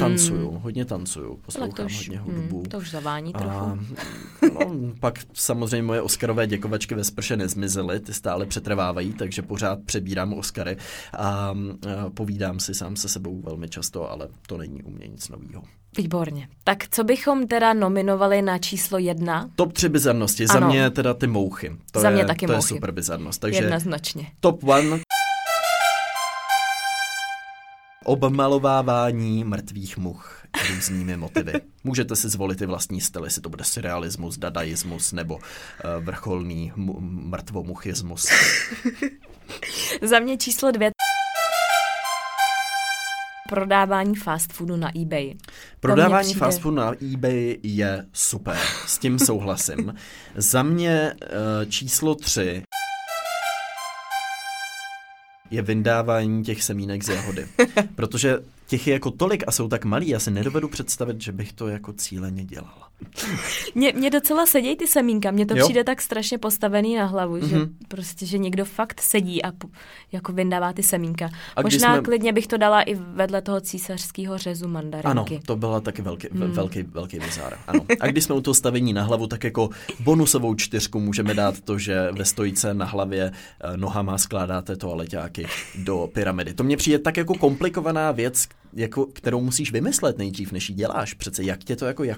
tancuju, poslouchám hodně hudbu. To už zavání trochu. Pak samozřejmě moje Oscarové děkovačky ve sprše nezmizely, ty stále přetrvávají, takže pořád přebírám Oscary a povídám si sám se sebou velmi často, ale to není u mě nic novýho. Výborně. Tak co bychom teda nominovali na číslo 1? Top 3 bizarnosti, ano. Za mě teda ty mouchy. To je super bizarnost. Takže jednoznačně. Top 1. Obmalovávání mrtvých much různými motivy. Můžete si zvolit i vlastní styl, jestli to bude surrealismus, dadaismus nebo vrcholný mrtvomuchismus. Za mě číslo 2. Prodávání fast foodu na eBay. Prodávání fast foodu na eBay je super. S tím souhlasím. Za mě číslo 3. je vyndávání těch semínek z jahody. Protože těch je jako tolik a jsou tak malý, já si nedovedu představit, že bych to jako cíleně dělala. Mě docela sedějí ty semínka, mně to přijde tak strašně postavený na hlavu, že prostě, že někdo fakt sedí a jako vyndává ty semínka. Možná klidně bych to dala i vedle toho císařského řezu mandarinky. Ano, to byla taky velký bizár. Ano. A když jsme u toho stavení na hlavu, tak jako bonusovou 4 můžeme dát to, že ve stojíce na hlavě nohama skládáte toaleťáky do pyramidy. To mně přijde tak jako komplikovaná věc, jako, kterou musíš vymyslet nejdřív, než ji děláš. Přece jak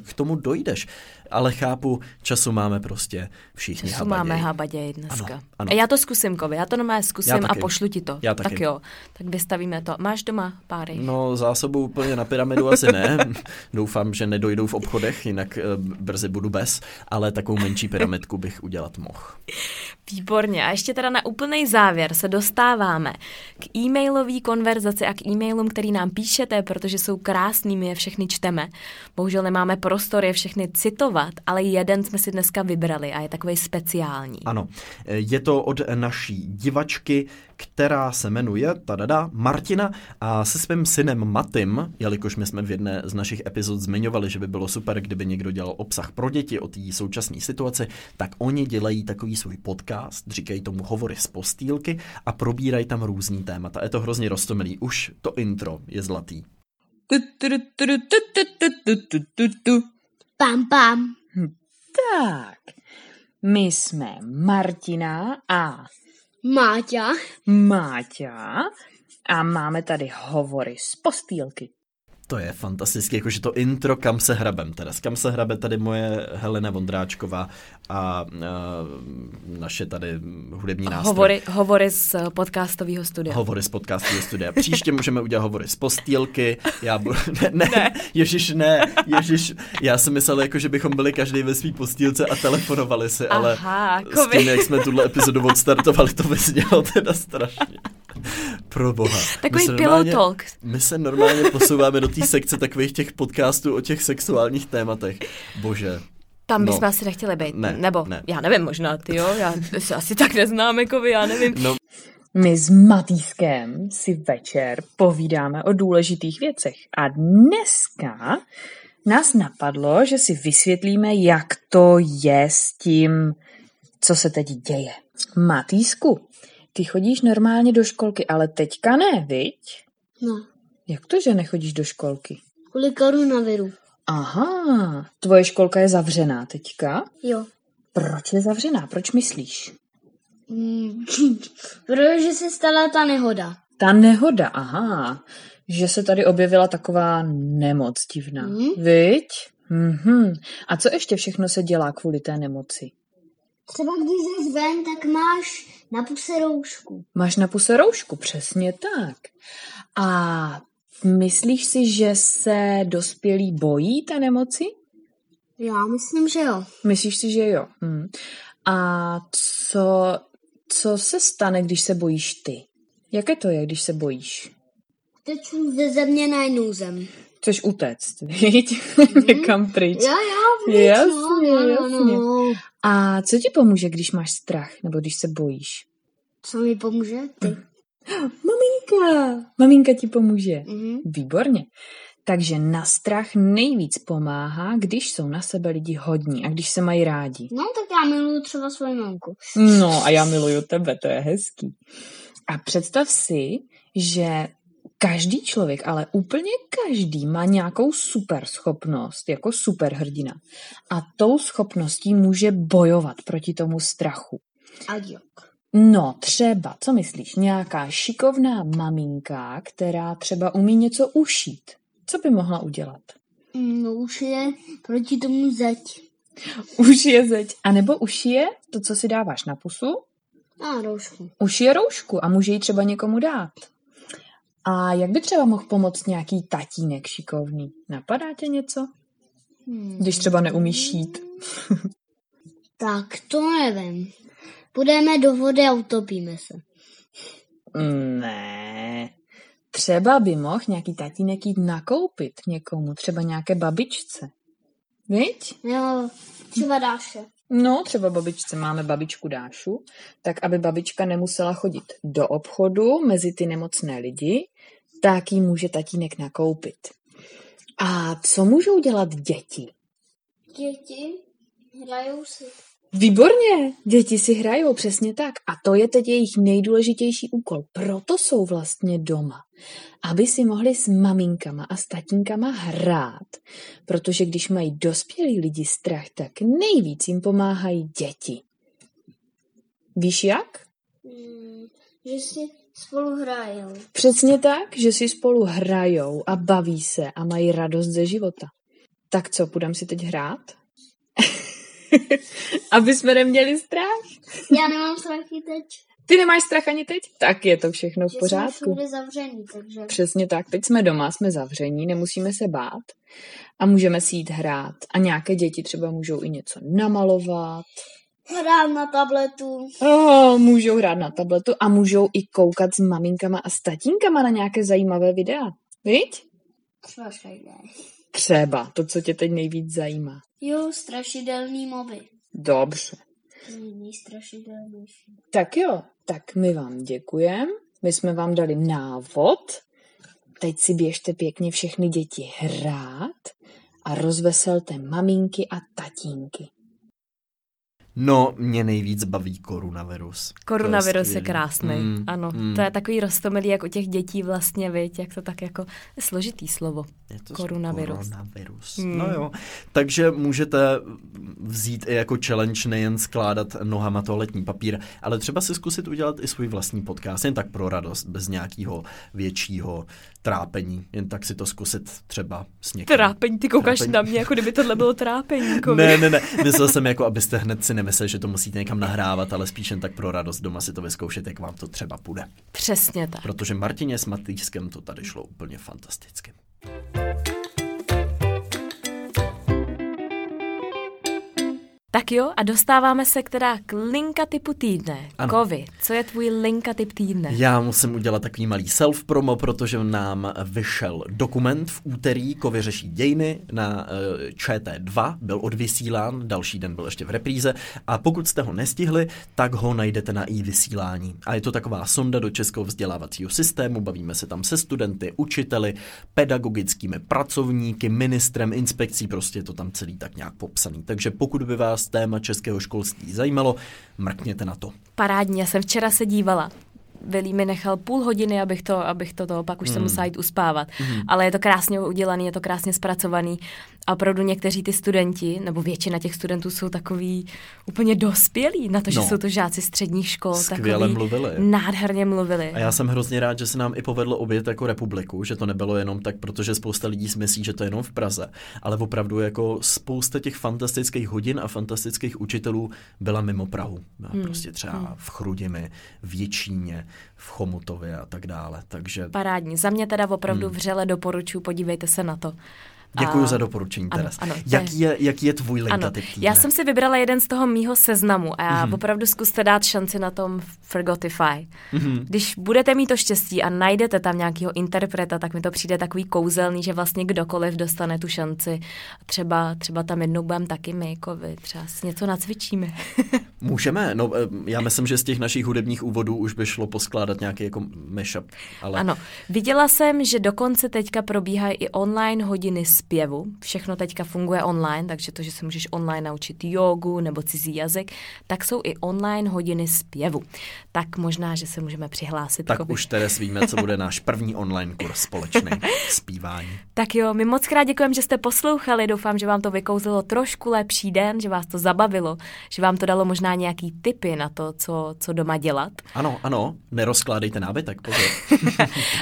k tomu dojdeš? Ale chápu, času máme prostě všichni habaděj. Času máme habaděj dneska. Ano. A já to zkusím, Kovi, já to normálně zkusím a pošlu ti to. Tak jo, tak vystavíme to. Máš doma páry? No, zásobu úplně na pyramidu asi ne. Doufám, že nedojdou v obchodech, jinak brzy budu bez, ale takovou menší pyramidku bych udělat mohl. Výborně. A ještě teda na úplný závěr se dostáváme k e-mailové konverzaci a k e-mailům, který nám píšete, protože jsou krásný, my je všechny čteme. Bohužel nemáme prostor je všechny citovat, ale jeden jsme si dneska vybrali a je takovej speciální. Ano, je to od naší divačky, která se jmenuje Martina a se svým synem Matym, jelikož my jsme v jedné z našich epizod zmiňovali, že by bylo super, kdyby někdo dělal obsah pro děti o té současné situaci, tak oni dělají takový svůj podcast, říkají tomu Hovory z postýlky a probírají tam různý témata. Je to hrozně roztomilý, už to intro je zlatý. Pam, pam. Tak, my jsme Martina a Máťa. A máme tady Hovory z postýlky. To je fantastické, jakože to intro, kam se hrabem teda. Kam se hrabe tady moje Helena Vondráčková a naše tady hudební nástroje. Hovory z podcastového studia. Příště můžeme udělat Hovory z postýlky. Ježiš, já jsem myslel, jako, že bychom byli každý ve svý postýlce a telefonovali si, ale s tím, jak jsme tuhle epizodu odstartovali, to vyznělo teda strašně. Pro boha. Takový pillow talk. My se normálně posouváme do té sekce takových těch podcastů o těch sexuálních tématech. Bože. Tam bychom asi nechtěli být. Ne. Já nevím, možná ty jo. Já se asi tak neznám, jako já nevím. No. My s Matýskem si večer povídáme o důležitých věcech. A dneska nás napadlo, že si vysvětlíme, jak to je s tím, co se teď děje. Matýsku, ty chodíš normálně do školky, ale teďka ne, viď? No. Jak to, že nechodíš do školky? Kvůli koronaviru. Aha, tvoje školka je zavřená teďka? Jo. Proč je zavřená? Proč myslíš? Protože se stala ta nehoda. Ta nehoda, aha. Že se tady objevila taková nemoc divná, viď? Mhm. A co ještě všechno se dělá kvůli té nemoci? Třeba když jsi ven, tak máš na puse roušku. Máš na puse roušku, přesně tak. A myslíš si, že se dospělí bojí té nemoci? Já myslím, že jo. Myslíš si, že jo? A co se stane, když se bojíš ty? Jaké to je, když se bojíš? Teču ze země na jinou zem. chceš utéct, viď? Někam pryč. Jo, jasně. A co ti pomůže, když máš strach, nebo když se bojíš? Co mi pomůže? Ty. Maminka! Maminka ti pomůže. Mm-hmm. Výborně. Takže na strach nejvíc pomáhá, když jsou na sebe lidi hodní a když se mají rádi. No, tak já miluju třeba svoji mamku. No, a já miluju tebe, to je hezký. A představ si, že každý člověk, ale úplně každý má nějakou super schopnost, jako superhrdina. A tou schopností může bojovat proti tomu strachu. A jak? No, třeba, co myslíš, nějaká šikovná maminka, která třeba umí něco ušít. Co by mohla udělat? No, ušije proti tomu zeď. Ušije zeď. A nebo ušije to, co si dáváš na pusu? A roušku. Ušije roušku a může ji třeba někomu dát. A jak by třeba mohl pomoct nějaký tatínek šikovný? Napadá tě něco? Když třeba neumí šít. Tak to nevím. Půjdeme do vody a utopíme se. Ne. Třeba by mohl nějaký tatínek jít nakoupit někomu, třeba nějaké babičce. Viď? Jo, třeba Dáše. No, třeba babičce, máme babičku Dášu, tak aby babička nemusela chodit do obchodu mezi ty nemocné lidi, tak jí může tatínek nakoupit. A co můžou dělat děti? Děti hrajou si. Výborně, děti si hrajou, přesně tak. A to je teď jejich nejdůležitější úkol. Proto jsou vlastně doma. Aby si mohli s maminkama a s tatínkama hrát. Protože když mají dospělí lidi strach, tak nejvíc jim pomáhají děti. Víš jak? Že si spolu hrajou. Přesně tak, že si spolu hrajou a baví se a mají radost ze života. Tak co, půjdem si teď hrát? Aby jsme neměli strach. Já nemám strachy teď. Ty nemáš strach ani teď? Tak je to všechno v pořádku. Jsme všude zavření, takže... Přesně tak, teď jsme doma, jsme zavření, nemusíme se bát a můžeme si jít hrát. A nějaké děti třeba můžou i něco namalovat. Hrát na tabletu. Můžou hrát na tabletu a můžou i koukat s maminkama a s tatínkama na nějaké zajímavé videa. Viď? Třeba to, co tě teď nejvíc zajímá. Jo, strašidelný moby. Dobře. Tak jo, tak my vám děkujeme. My jsme vám dali návod. Teď si běžte pěkně všechny děti hrát a rozveselte maminky a tatínky. No, mě nejvíc baví koronavirus. Koronavirus je krásný, ano. To je takový roztomilý, jak u těch dětí vlastně, viď, jak to tak jako složitý slovo. Je to koronavirus. No jo, takže můžete vzít i jako challenge nejen skládat nohama toaletní papír, ale třeba si zkusit udělat i svůj vlastní podcast, jen tak pro radost, bez nějakého většího trápení. Jen tak si to zkusit třeba s někým. Trápení, ty koukáš na mě, jako kdyby tohle bylo trápení. Ne, myslel jsem jako, abyste hned si nemyslel, že to musíte někam nahrávat, ale spíš jen tak pro radost doma si to vyzkoušet, jak vám to třeba půjde. Přesně tak. Protože Martině s Matýskem to tady šlo úplně fantasticky. Tak jo, a dostáváme se k teda k linka typu týdne. Ano. Kovi, co je tvůj linka typ týdne? Já musím udělat takový malý self-promo, protože nám vyšel dokument v úterý, Kovi řeší dějiny na ČT2, byl odvysílán, další den byl ještě v repríze a pokud jste ho nestihli, tak ho najdete na iVysílání. A je to taková sonda do českého vzdělávacího systému, bavíme se tam se studenty, učiteli, pedagogickými pracovníky, ministrem, inspekcí, prostě je to tam celý tak nějak popsaný. Takže pokud by vás téma českého školství zajímalo, mrkněte na to. Parádně, já jsem včera se dívala. Velí mi nechal půl hodiny, abych to pak už jsem musela jít uspávat. Ale je to krásně udělaný, je to krásně zpracovaný. A opravdu někteří ty studenti, nebo většina těch studentů jsou takový úplně dospělí na to, že jsou to žáci středních škol. Skvěle mluvili. Nádherně mluvili. A já jsem hrozně rád, že se nám i povedlo objet jako republiku, že to nebylo jenom tak, protože spousta lidí si myslí, že to je jenom v Praze. Ale opravdu jako spousta těch fantastických hodin a fantastických učitelů byla mimo Prahu. Prostě třeba v Chrudimi, v Jičíně, v Chomutově a tak dále. Takže... Parádní. Za mě teda opravdu vřele doporučuji, podívejte se na to. Děkuji za doporučení, Teres. Jaký je tvůj link na typ týdne? Já jsem si vybrala jeden z toho mýho seznamu a já opravdu zkuste dát šanci na tom Forgotify. Když budete mít to štěstí a najdete tam nějakého interpreta, tak mi to přijde takový kouzelný, že vlastně kdokoliv dostane tu šanci. Třeba tam jednou budeme taky my, jako vy, třeba si něco nacvičíme. Můžeme, no já myslím, že z těch našich hudebních úvodů už by šlo poskládat nějaký jako mashup. Ale... Ano, viděla jsem, že dokonce teďka probíhají i online hodiny zpěvu. Všechno teďka funguje online, takže to, že se můžeš online naučit jógu nebo cizí jazyk, tak jsou i online hodiny zpěvu. Tak možná, že se můžeme přihlásit. Tak už Teres víme, co bude náš první online kurz společný zpívání. Tak jo, my moc krát děkujeme, že jste poslouchali. Doufám, že vám to vykouzilo trošku lepší den, že vás to zabavilo, že vám to dalo možná nějaký tipy na to, co doma dělat. Ano, nerozkládejte nábytek, pozor.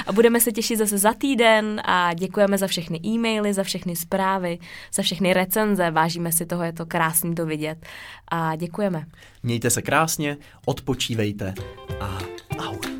A budeme se těšit zase za týden a děkujeme za všechny e-maily, za všechny zprávy, za všechny recenze. Vážíme si toho, je to krásný to vidět. A děkujeme. Mějte se krásně, odpočívejte a ahoj.